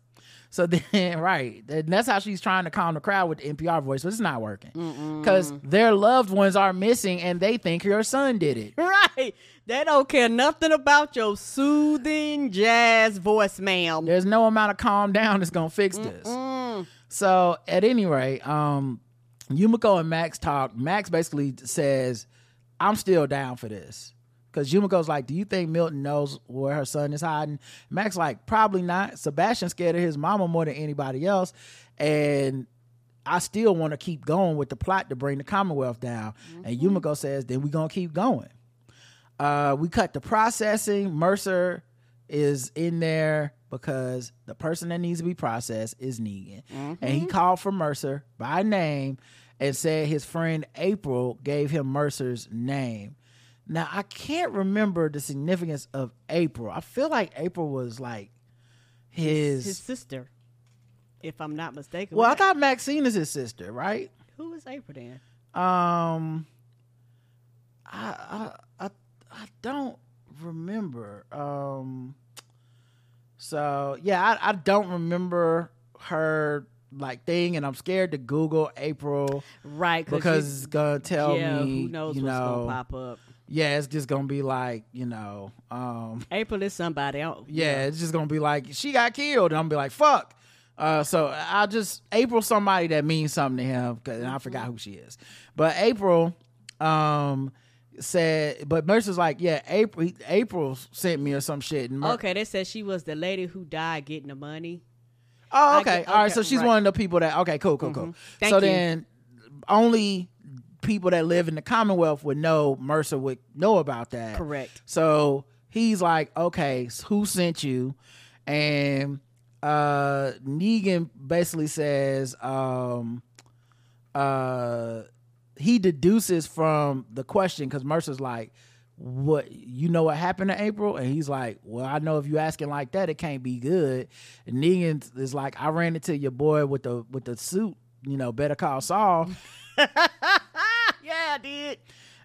So then, right. And that's how she's trying to calm the crowd with the NPR voice, but it's not working. Because their loved ones are missing and they think your son did it. Right. They don't care nothing about your soothing jazz voice, ma'am. There's no amount of calm down that's going to fix this. So at any rate, Yumiko and Max talk. Max basically says, I'm still down for this. Because Yumiko's like, do you think Milton knows where her son is hiding? Max like, probably not. Sebastian's scared of his mama more than anybody else. And I still want to keep going with the plot to bring the Commonwealth down. And Yumiko says, then we're going to keep going. We cut the processing. Mercer is in there because the person that needs to be processed is Negan. And he called for Mercer by name and said his friend April gave him Mercer's name. Now, I can't remember the significance of April. I feel like April was like his sister, if I'm not mistaken. Well, I thought Maxine is his sister, right? Who is April then? I don't remember. So yeah, I don't remember her thing, and I'm scared to Google April, right? Because it's gonna tell me, who knows what's gonna pop up. Yeah, it's just gonna be like, April is somebody else. Yeah, it's just gonna be like she got killed, and I'm gonna be like, fuck. So I just April somebody that means something to him, because I forgot who she is. But April, said, but Mercer's like, yeah, April sent me or some shit. And okay, they said she was the lady who died getting the money. Oh, okay, all right. So she's right. One of the people that. Okay, cool. Thank you. So then, only people that live in the Commonwealth would know. Mercer would know about that. Correct. So he's like, okay, so who sent you? And Negan basically says, he deduces from the question, because Mercer's like, what, you know what happened to April? And he's like, well, I know if you asking like that, it can't be good. And Negan is like, I ran into your boy with the suit, Better Call Saul. Yeah, I did.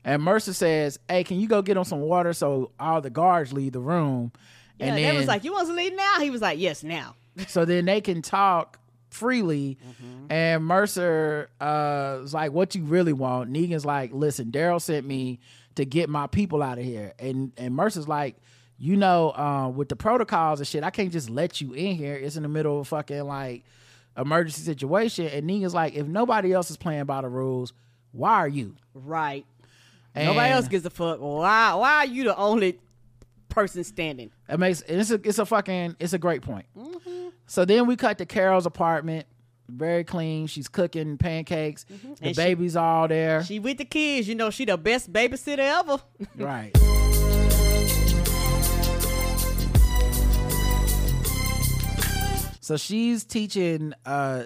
And Mercer says, hey, can you go get on some water so all the guards leave the room? Yeah, and then, they was like, you want to leave now? He was like, yes, now. So then they can talk freely. And Mercer was like, what you really want? Negan's like, listen, Daryl sent me to get my people out of here. And Mercer's like, with the protocols and shit, I can't just let you in here. It's in the middle of fucking emergency situation. And Negan's like, if nobody else is playing by the rules, why are you? Right. And nobody else gives a fuck. Why are you the only person standing? It makes it's a great point. So then we cut to Carol's apartment, very clean. She's cooking pancakes. The and baby's all there. She with the kids. She the best babysitter ever. Right. So she's teaching.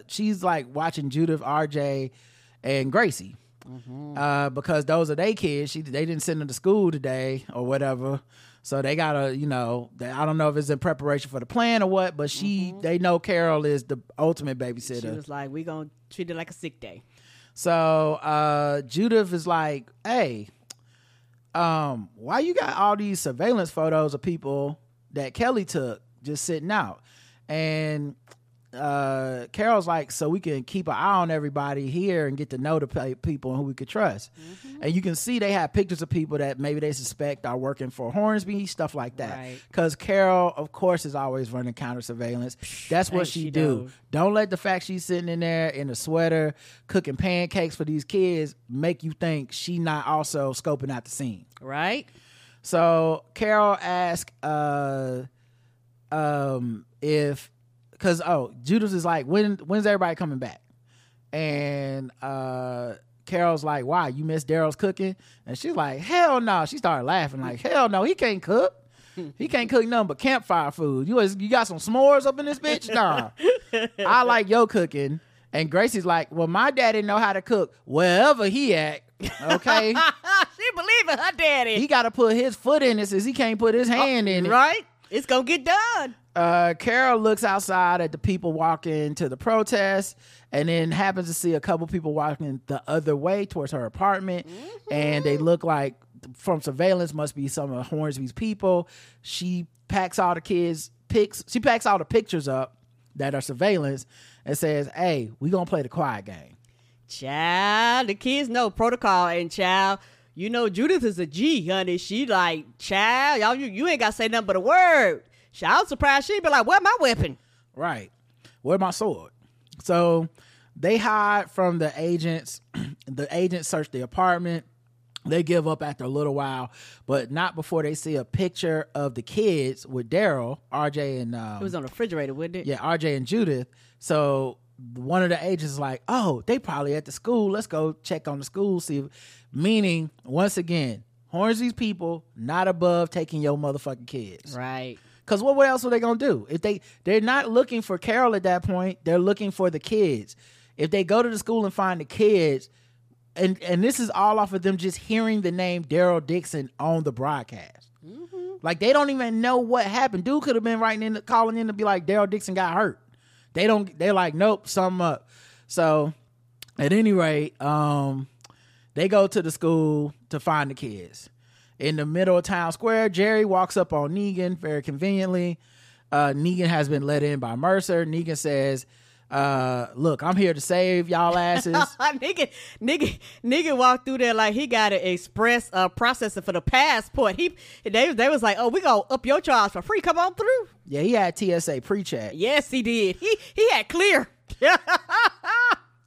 She's watching Judith, RJ, and Gracie. Because those are their kids. They didn't send them to school today or whatever, so they gotta I don't know if it's in preparation for the plan or what, but they know Carol is the ultimate babysitter. She was like, we gonna treat it like a sick day. So Judith is like, hey, why you got all these surveillance photos of people that Kelly took just sitting out? And Carol's like, so we can keep an eye on everybody here and get to know the people and who we could trust. Mm-hmm. And you can see they have pictures of people that maybe they suspect are working for Hornsby, stuff like that. Because right. Carol, of course, is always running counter surveillance. That's what she do. Don't let the fact she's sitting in there in a sweater cooking pancakes for these kids make you think she not also scoping out the scene. Right. So Carol asked if... Because, Judith is like, when's everybody coming back? And Carol's like, why? You miss Daryl's cooking? And she's like, hell no. She started laughing like, hell no, he can't cook. He can't cook nothing but campfire food. You got some s'mores up in this bitch? Nah. I like your cooking. And Gracie's like, well, my daddy know how to cook wherever he at. Okay? She believe in her daddy. He got to put his foot in it since he can't put his hand in it. Right? It's going to get done. Carol looks outside at the people walking to the protest and then happens to see a couple people walking the other way towards her apartment. Mm-hmm. And they look like, from surveillance, must be some of Hornsby's people. She packs all the kids' pics. She packs all the pictures up that are surveillance and says, hey, we going to play the quiet game. Child, the kids know protocol, and child, you know, Judith is a G, honey. She like, child, y'all, you ain't got to say nothing but a word. I was surprised she'd be like, where my weapon? Right. Where my sword? So they hide from the agents. The agents search the apartment. They give up after a little while, but not before they see a picture of the kids with Daryl, RJ and... it was on the refrigerator, wasn't it? Yeah, RJ and Judith. So one of the agents is like, oh, they probably at the school. Let's go check on the school. See, meaning, once again, Hornsby's people not above taking your motherfucking kids. Right. Because what else were they going to do? If they're not looking for Carol at that point, they're looking for the kids. If they go to the school and find the kids, and this is all off of them just hearing the name Daryl Dixon on the broadcast. Mm-hmm. Like, they don't even know what happened. Dude could have been calling in to be like, Daryl Dixon got hurt. They're like, nope, something up. So, at any rate, they go to the school to find the kids. In the middle of town square, Jerry walks up on Negan very conveniently. Negan has been let in by Mercer. Negan says, look, I'm here to save y'all asses. Negan walked through there like he got an express processor for the passport. They was like, oh, we gonna up your charge for free. Come on through. Yeah, he had TSA pre-check. Yes, he did. He had clear.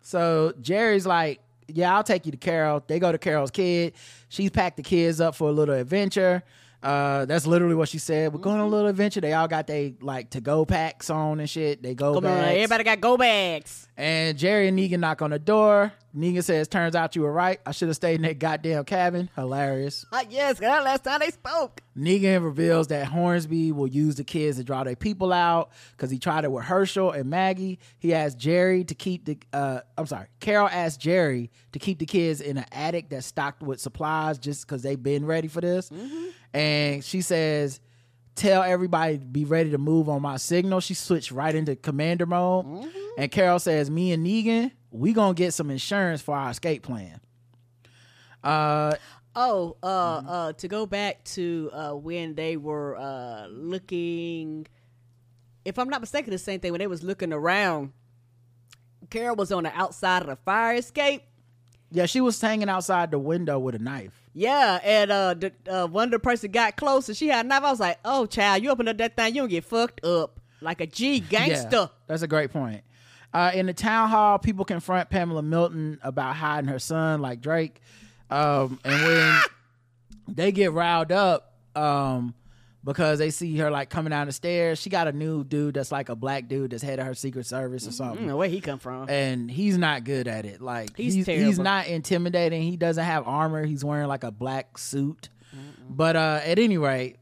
So Jerry's like, yeah, I'll take you to Carol. They go to Carol's kid. She's packed the kids up for a little adventure. That's literally what she said. We're going on a little adventure. They all got their like to-go packs on and shit. They go bags. On, everybody got go bags. And Jerry and Negan knock on the door. Negan says, turns out you were right. I should have stayed in that goddamn cabin. Hilarious. Yes, God, last time they spoke. Negan reveals that Hornsby will use the kids to draw their people out because he tried it with Herschel and Maggie. He asked Jerry to keep Carol asked Jerry to keep the kids in an attic that's stocked with supplies just because they've been ready for this. Mm-hmm. And she says, tell everybody to be ready to move on my signal. She switched right into commander mode. Mm-hmm. And Carol says, me and Negan, we gonna get some insurance for our escape plan. To go back to when they were looking, if I'm not mistaken, the same thing when they was looking around, Carol was on the outside of the fire escape. Yeah, she was hanging outside the window with a knife. Yeah, and one of the person got close and she had a knife. I was like, oh, child, you open up that thing, you don't get fucked up like a G gangster. Yeah, that's a great point. In the town hall, people confront Pamela Milton about hiding her son like Drake. And when they get riled up because they see her like coming down the stairs, she got a new dude that's like a black dude that's head of her Secret Service or something. Mm-hmm, where he come from? And he's not good at it. Like he's terrible. He's not intimidating. He doesn't have armor. He's wearing like a black suit. Mm-hmm. But at any rate,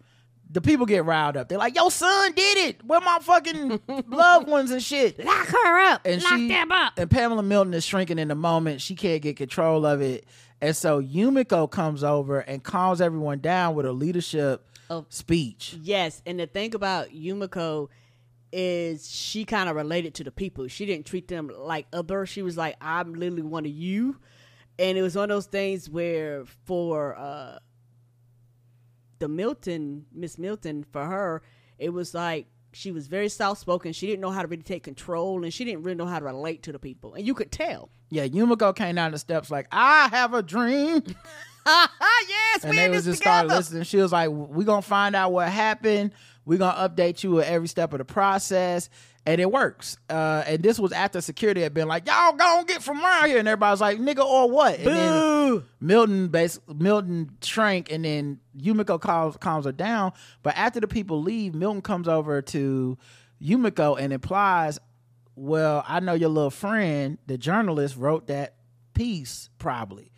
the people get riled up. They're like, "Yo, son did it. Where my fucking loved ones and shit? Lock her up. And lock them up." And Pamela Milton is shrinking in the moment. She can't get control of it. And so Yumiko comes over and calms everyone down with a leadership speech. Yes, and the thing about Yumiko is she kind of related to the people. She didn't treat them like others. She was like, I'm literally one of you. And it was one of those things where for Miss Milton, for her, it was like She was very soft-spoken. She didn't know how to really take control, and she didn't really know how to relate to the people. And you could tell. Yeah, Yumiko came down the steps like, I have a dream. Yes, and they was just started listening. She was like, we're going to find out what happened. We're going to update you at every step of the process. And it works. And this was after security had been like, y'all gonna get from around here. And everybody was like, nigga or what? Boo. And then Milton shrank, and then Yumiko calms her down. But after the people leave, Milton comes over to Yumiko and implies, well, I know your little friend, the journalist, wrote that piece probably.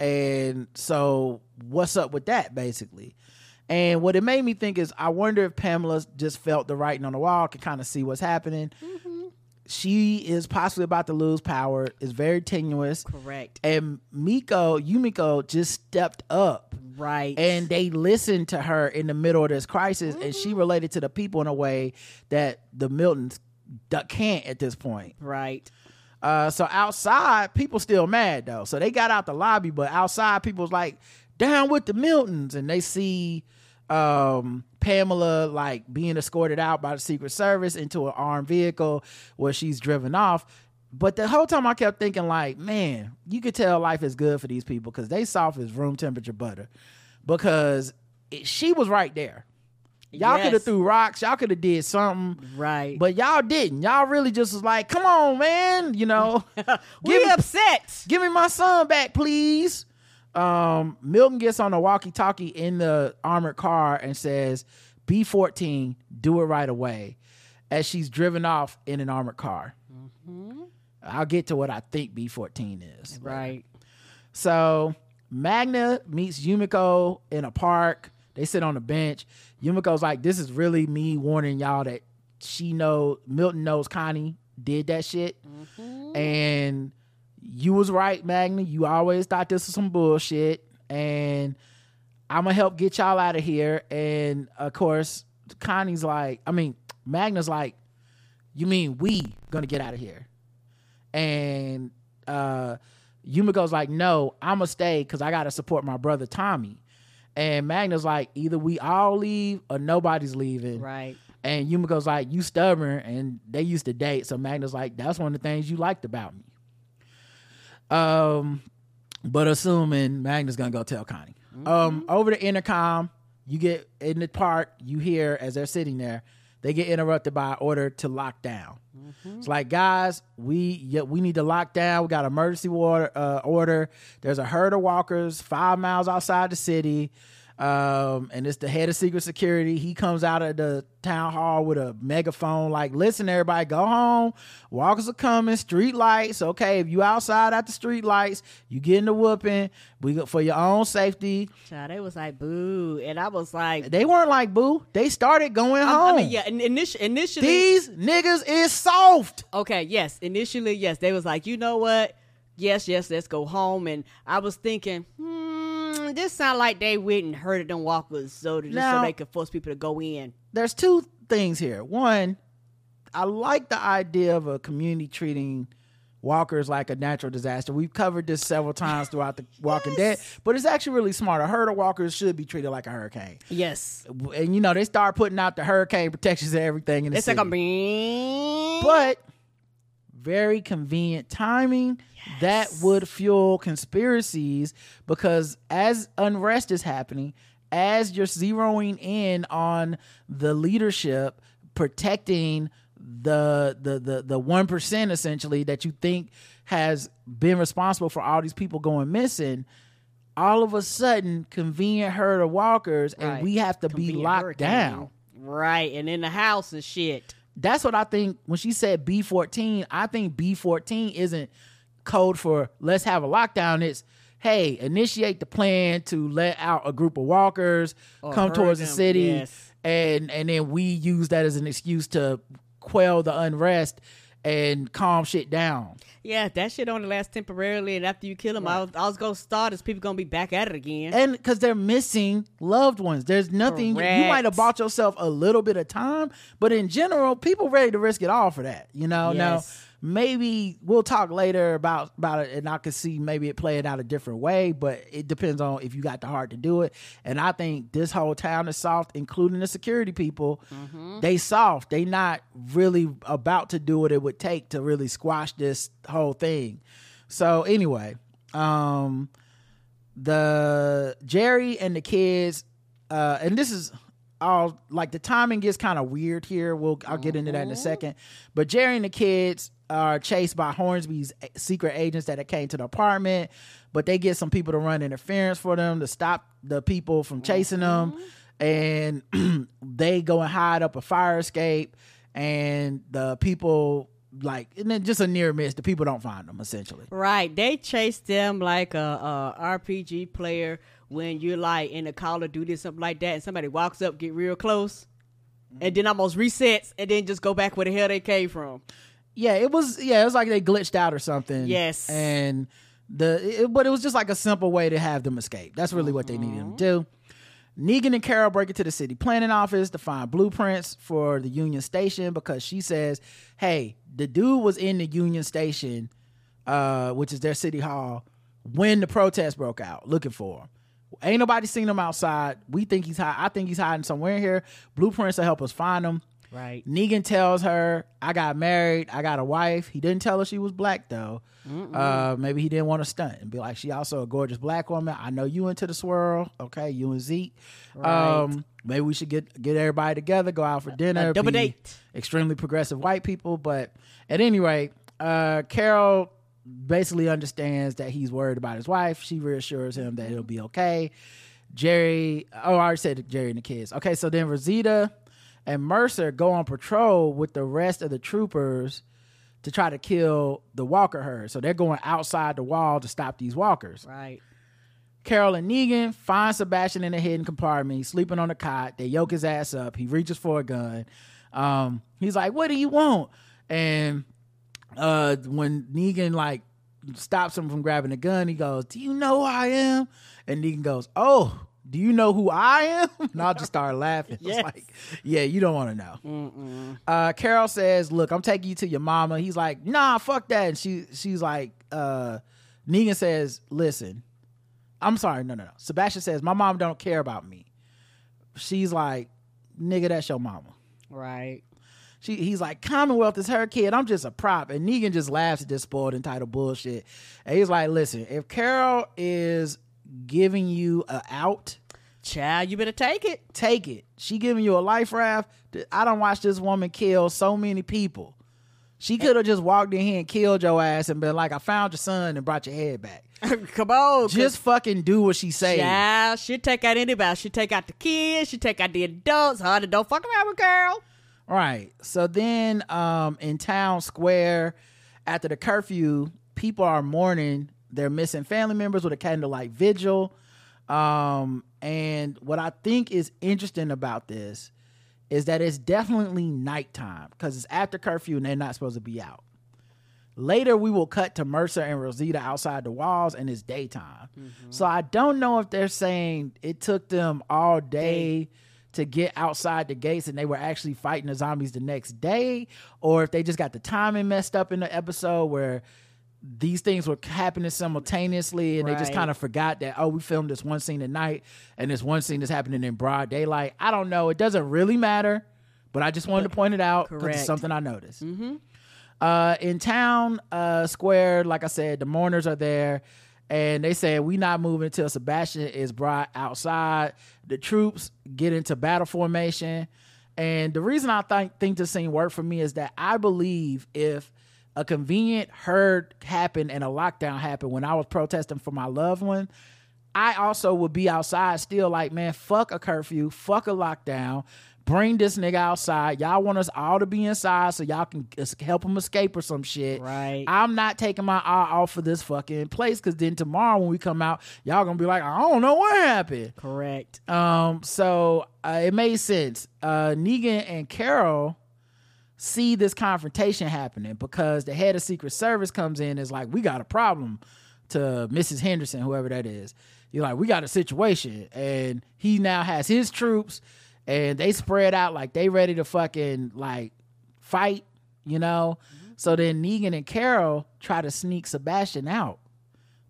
And so what's up with that, basically? And what it made me think is, I wonder if Pamela just felt the writing on the wall, could kind of see what's happening. Mm-hmm. She is possibly about to lose power. It's very tenuous. Correct. And Yumiko just stepped up. Right. And they listened to her in the middle of this crisis, mm-hmm. and she related to the people in a way that the Miltons can't at this point. Right. So outside, people still mad, though. So they got out the lobby, but outside, people's like, down with the Miltons. And they see Pamela like being escorted out by the Secret Service into an armed vehicle where she's driven off. But the whole time I kept thinking like, man, you could tell life is good for these people because they soft as room temperature butter, because she was right there. Y'all could have threw rocks. Y'all could have did something. Right. But y'all didn't. Y'all really just was like, come on, man. You know, we upset. Give me my son back, please. Milton gets on a walkie-talkie in the armored car and says, B-14, do it right away, as she's driven off in an armored car. Mm-hmm. I'll get to what I think B-14 is. Right. So Magna meets Yumiko in a park. They sit on a bench. Yumiko's like, this is really me warning y'all that Milton knows Connie did that shit. Mm-hmm. And you was right, Magna. You always thought this was some bullshit, and I'm gonna help get y'all out of here. And of course, Magna's like, you mean we gonna get out of here? And Yumiko's like, no, I'm gonna stay because I gotta support my brother Tommy. And Magna's like, either we all leave or nobody's leaving. Right. And Yumiko's like, you stubborn, and they used to date. So Magna's like, that's one of the things you liked about me. But assuming Magna's gonna go tell Connie. Mm-hmm. Over the intercom, you get in the park, you hear as they're sitting there, they get interrupted by an order to lock down. Mm-hmm. It's like, guys, we need to lock down. We got an emergency order. There's a herd of walkers 5 miles outside the city. And it's the head of secret security. He comes out of the town hall with a megaphone like, listen, everybody, go home. Walkers are coming. Street lights. Okay, if you outside at the street lights, you getting the whooping. We go for your own safety. Child, they was like, boo. And I was like, they weren't like, boo. They started going home. I mean, yeah, initially. These niggas is soft. Okay, yes. Initially, yes. They was like, you know what? Yes, let's go home. And I was thinking, this sound like they went and herded them walkers so they could force people to go in. There's two things here. One, I like the idea of a community treating walkers like a natural disaster. We've covered this several times throughout the Walking Dead, but it's actually really smart. A herd of walkers should be treated like a hurricane. Yes. And you know, they start putting out the hurricane protections and everything in the city. It's like a but very convenient timing. Yes. That would fuel conspiracies, because as unrest is happening, as you're zeroing in on the leadership protecting the 1% essentially that you think has been responsible for all these people going missing, all of a sudden convenient herd of walkers, right, and we have to be locked down. Right, and in the house and shit. That's what I think when she said B-14, I think B-14 isn't code for let's have a lockdown. It's, hey, initiate the plan to let out a group of walkers, come towards the city, yes, and then we use that as an excuse to quell the unrest and calm shit down. Yeah, that shit only lasts temporarily, and after you kill them, right, I was going to start as people going to be back at it again. And because they're missing loved ones. There's nothing. You might have bought yourself a little bit of time, but in general, people ready to risk it all for that. You know, yes. Now, maybe we'll talk later about it, and I could see maybe it playing out a different way, but it depends on if you got the heart to do it. And I think this whole town is soft, including the security people. Mm-hmm. They soft. They not really about to do what it would take to really squash this whole thing. So anyway, the Jerry and the kids, and this is all like the timing gets kind of weird here. I'll get into that in a second. But Jerry and the kids are chased by Hornsby's secret agents that came to the apartment, but they get some people to run interference for them to stop the people from chasing them, and they go and hide up a fire escape, and the people. And then just a near miss. The people don't find them, essentially. Right. They chase them like a RPG player when you're like in a Call of Duty or something like that, and somebody walks up, get real close, and then almost resets, and then just go back where the hell they came from. Yeah, it was like they glitched out or something. Yes. And but it was just like a simple way to have them escape. That's really what they needed them to do. Negan and Carol break into the city planning office to find blueprints for the Union Station because she says, hey, the dude was in the Union Station, which is their city hall, when the protest broke out, looking for him. Ain't nobody seen him outside. We think he's hiding. I think he's hiding somewhere in here. Blueprints will help us find him. Right. Negan tells her, I got married. I got a wife. He didn't tell her she was black, though. Maybe he didn't want to stunt and be like, she also a gorgeous black woman. I know you into the swirl. Okay, you and Zeke. Right. Maybe we should get everybody together, go out for dinner. Double date. Extremely progressive white people. But at any rate, Carol basically understands that he's worried about his wife. She reassures him that it'll be okay. I already said Jerry and the kids. Okay, so then Rosita and Mercer go on patrol with the rest of the troopers to try to kill the walker herd. So they're going outside the wall to stop these walkers. Right. Carol and Negan find Sebastian in a hidden compartment. He's sleeping on a cot. They yoke his ass up. He reaches for a gun. He's like, what do you want? And when Negan stops him from grabbing the gun, he goes, do you know who I am? And Negan goes, oh, do you know who I am? And I'll just start laughing. Yes. It's like, yeah, you don't want to know. Carol says, look, I'm taking you to your mama. He's like, nah, fuck that. And she's like, Negan says, listen, I'm sorry. No. Sebastian says, my mom don't care about me. She's like, nigga, that's your mama. Right. He's like, Commonwealth is her kid. I'm just a prop. And Negan just laughs at this spoiled entitled bullshit. And he's like, listen, if Carol is giving you an out, child, you better take it. She giving you a life raft. I done watched this woman kill so many people. She could have just walked in here and killed your ass and been like, I found your son and brought your head back. Come on, just fucking do what she say. Yeah, she take out anybody. She take out the kids, she take out the adults. Honey, don't fuck around with Carol. Right. So then in town square after the curfew, people are mourning they're missing family members with a candlelight vigil. And what I think is interesting about this is that it's definitely nighttime because it's after curfew and they're not supposed to be out. Later, we will cut to Mercer and Rosita outside the walls and it's daytime. Mm-hmm. So I don't know if they're saying it took them all day to get outside the gates and they were actually fighting the zombies the next day, or if they just got the timing messed up in the episode where these things were happening simultaneously and they just kind of forgot that, oh, we filmed this one scene at night and this one scene is happening in broad daylight. I don't know. It doesn't really matter, but I just wanted to point it out because it's something I noticed. Mm-hmm. In town square, like I said, the mourners are there and they said, we not moving until Sebastian is brought outside. The troops get into battle formation. And the reason I think this scene worked for me is that I believe if a convenient herd happened and a lockdown happened when I was protesting for my loved one, I also would be outside still like, man, fuck a curfew, fuck a lockdown, bring this nigga outside. Y'all want us all to be inside so y'all can help him escape or some shit. Right. I'm not taking my eye off of this fucking place because then tomorrow when we come out, y'all gonna be like, I don't know what happened. Correct. So it made sense. Negan and Carol see this confrontation happening because the head of Secret Service comes in and is like, we got a problem, to Mrs. Henderson, whoever that is. He's like, we got a situation. And he now has his troops and they spread out like they ready to fucking fight, you know? Mm-hmm. So then Negan and Carol try to sneak Sebastian out.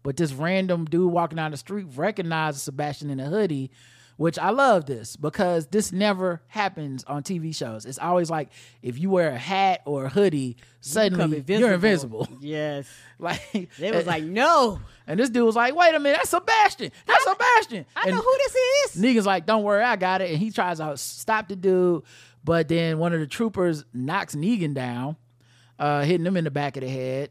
But this random dude walking down the street recognizes Sebastian in a hoodie, which I love this because this never happens on TV shows. It's always like if you wear a hat or a hoodie, suddenly you're invisible. Yes. Like they was like, no. And this dude was like, wait a minute, that's Sebastian. That's Sebastian. I know who this is. Negan's like, don't worry, I got it. And he tries to stop the dude. But then one of the troopers knocks Negan down, hitting him in the back of the head.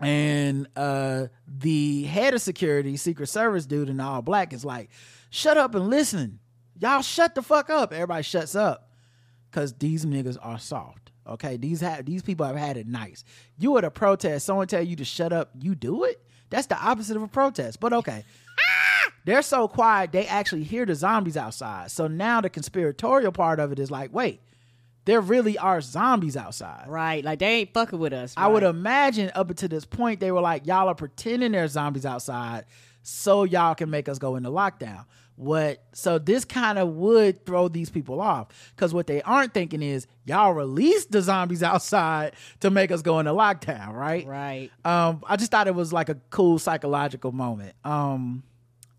And the head of security, Secret Service dude in all black, is like, shut up and listen. Y'all shut the fuck up. Everybody shuts up because these niggas are soft. Okay, these people have had it nice. You at a protest, someone tell you to shut up, you do it? That's the opposite of a protest, but okay. They're so quiet, they actually hear the zombies outside. So now the conspiratorial part of it is like, wait, there really are zombies outside. Right. Like, they ain't fucking with us. Right? I would imagine up until this point, they were like, y'all are pretending there's zombies outside so y'all can make us go into lockdown. So this kind of would throw these people off. Because what they aren't thinking is, y'all released the zombies outside to make us go into lockdown, right? Right. I just thought it was like a cool psychological moment.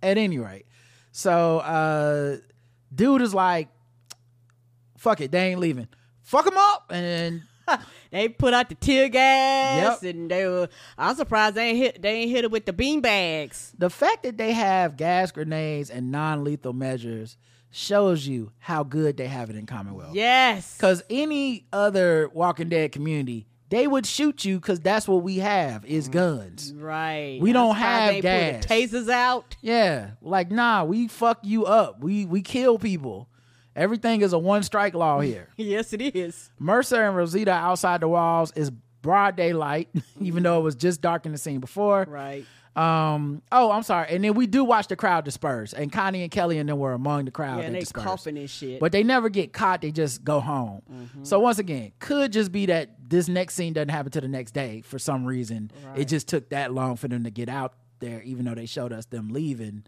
At any rate. So, dude is like, fuck it, they ain't leaving. Fuck them up, and they put out the tear gas, yep. And they were. I'm surprised they ain't hit it with the beanbags. The fact that they have gas grenades and non-lethal measures shows you how good they have it in Commonwealth. Yes, because any other Walking Dead community, they would shoot you because that's what we have is guns. Right, we don't have gas. Pull the tasers out. Yeah, like nah, we fuck you up. We kill people. Everything is a one-strike law here. Yes, it is. Mercer and Rosita outside the walls is broad daylight, even though it was just dark in the scene before. Right. I'm sorry. And then we do watch the crowd disperse, and Connie and Kelly and them were among the crowd. Yeah, they dispersed. Coughing and shit. But they never get caught. They just go home. Mm-hmm. So once again, could just be that this next scene doesn't happen till the next day for some reason. Right. It just took that long for them to get out there, even though they showed us them leaving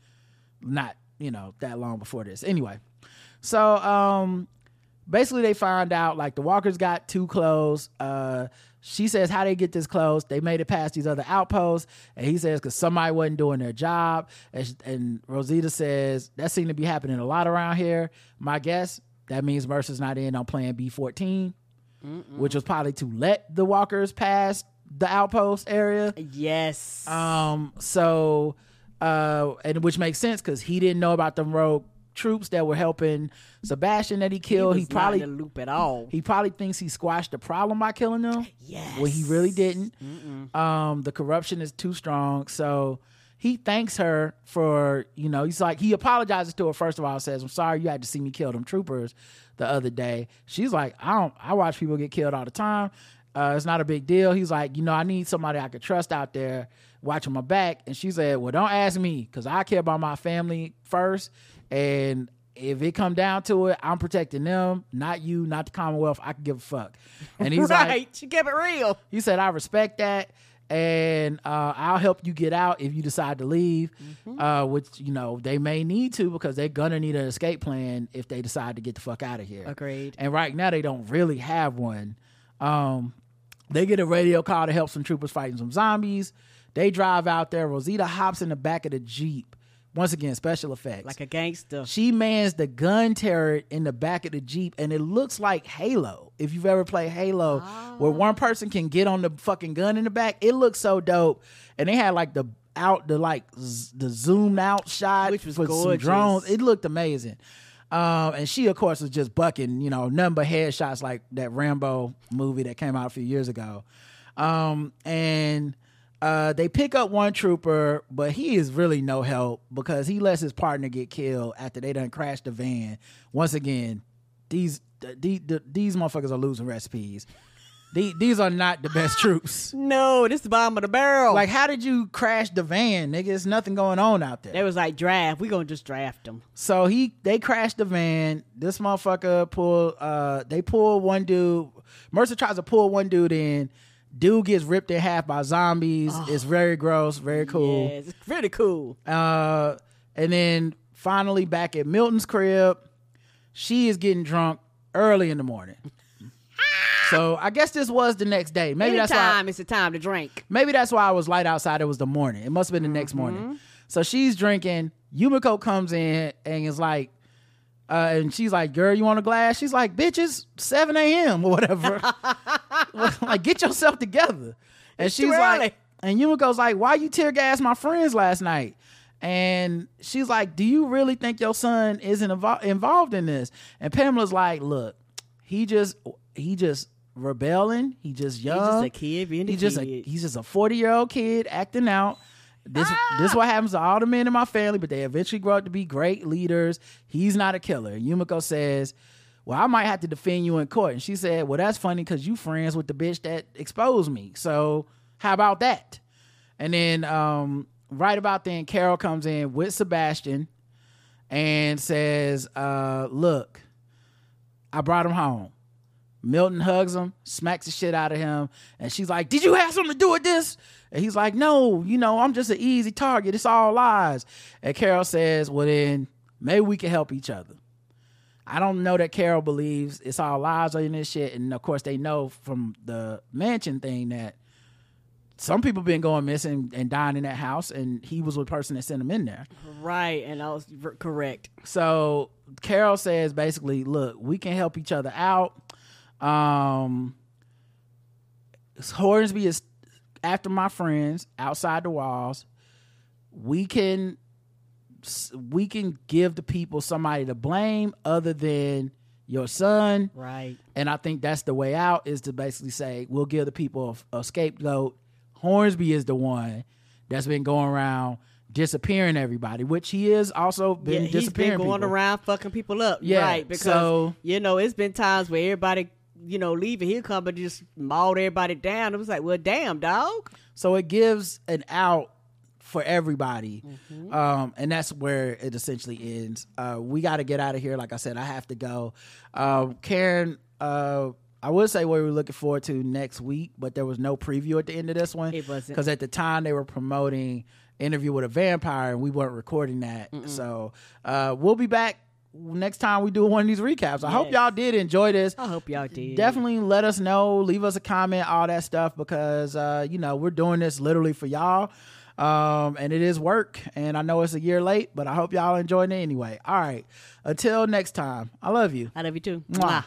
not, that long before this. Anyway. So, basically they find out, like, the walkers got too close. She says how they get this close. They made it past these other outposts. And he says, because somebody wasn't doing their job. And Rosita says, that seemed to be happening a lot around here. My guess, that means Mercer's not in on plan B-14, which was probably to let the walkers past the outpost area. Yes. And which makes sense because he didn't know about them rogue troops that were helping Sebastian that he killed. He probably not in the loop at all. He probably thinks he squashed the problem by killing them. Yes, when he really didn't. The corruption is too strong. So he thanks her for he's like, he apologizes to her first of all. Says, "I'm sorry you had to see me kill them troopers the other day." She's like, I watch people get killed all the time. It's not a big deal. He's like, I need somebody I could trust out there watching my back. And she said, well, don't ask me because I care about my family first. And if it come down to it, I'm protecting them, not you, not the Commonwealth. I can give a fuck. And he's right. Like, you kept it real. He said, I respect that. And I'll help you get out if you decide to leave, which, they may need to because they're going to need an escape plan if they decide to get the fuck out of here. Agreed. And right now they don't really have one. They get a radio call to help some troopers fighting some zombies. They drive out there. Rosita hops in the back of the Jeep. Once again, special effects. Like a gangster. She mans the gun turret in the back of the Jeep, and it looks like Halo. If you've ever played Halo, where one person can get on the fucking gun in the back, it looks so dope. And they had like the zoomed out shot, which was gorgeous. Some drones. It looked amazing. And she, of course, was just bucking, nothing but headshots like that Rambo movie that came out a few years ago. And they pick up one trooper, but he is really no help because he lets his partner get killed after they done crashed the van. Once again, these motherfuckers are losing recipes. These are not the best troops. No, this is the bottom of the barrel. Like, how did you crash the van, nigga? There's nothing going on out there. They was like, we gonna just draft them. So they crashed the van. This motherfucker pull one dude. Mercer tries to pull one dude in. Dude gets ripped in half by zombies. Oh. It's very gross, very cool. Yes, it's really cool. And then finally back at Milton's crib, she is getting drunk early in the morning. So I guess this was the next day. Maybe anytime that's why it's the time to drink. Maybe that's why it was light outside. It was the morning. It must have been the next morning. So she's drinking. Yumiko comes in and is like, and she's like, girl, you want a glass? She's like, bitch, it's 7 a.m. or whatever. Like, get yourself together. And she's like, and Yumiko's like, why you tear gas my friends last night? And she's like, do you really think your son isn't involved in this? And Pamela's like, look, he just rebelling. He just young. He's just a kid being he's just a 40-year-old kid acting out. This is what happens to all the men in my family, but they eventually grow up to be great leaders. He's not a killer. And Yumiko says, well, I might have to defend you in court. And she said, well, that's funny because you friends with the bitch that exposed me. So how about that? And then right about then, Carol comes in with Sebastian and says, look, I brought him home. Milton hugs him, smacks the shit out of him, and she's like, did you have something to do with this? And he's like, no, I'm just an easy target. It's all lies. And Carol says, well, then maybe we can help each other. I don't know that Carol believes it's all lies or this shit. And, of course, they know from the mansion thing that some people been going missing and dying in that house, and he was the person that sent him in there. Right, and I was correct. So Carol says basically, look, we can help each other out. Hornsby is after my friends outside the walls. We can give the people somebody to blame other than your son. Right. And I think that's the way out, is to basically say, we'll give the people a scapegoat. Hornsby is the one that's been going around disappearing everybody, which he is also been disappearing. He's been going around fucking people up, right? Because it's been times where everybody leaving, he'll come and just mauled everybody down. It was like, well, damn dog. So it gives an out for everybody, and that's where it essentially ends. We got to get out of here. Like I said, I have to go. Karen. I would say what we were looking forward to next week, but there was no preview at the end of this one. It wasn't. Because at the time they were promoting Interview with a Vampire, and we weren't recording that. Mm-mm. So we'll be back next time we do one of these recaps. I hope y'all did enjoy this. I hope y'all did. Definitely let us know. Leave us a comment, all that stuff, because, we're doing this literally for y'all. And it is work. And I know it's a year late, but I hope y'all enjoyed it anyway. All right. Until next time. I love you. I love you too. Mwah.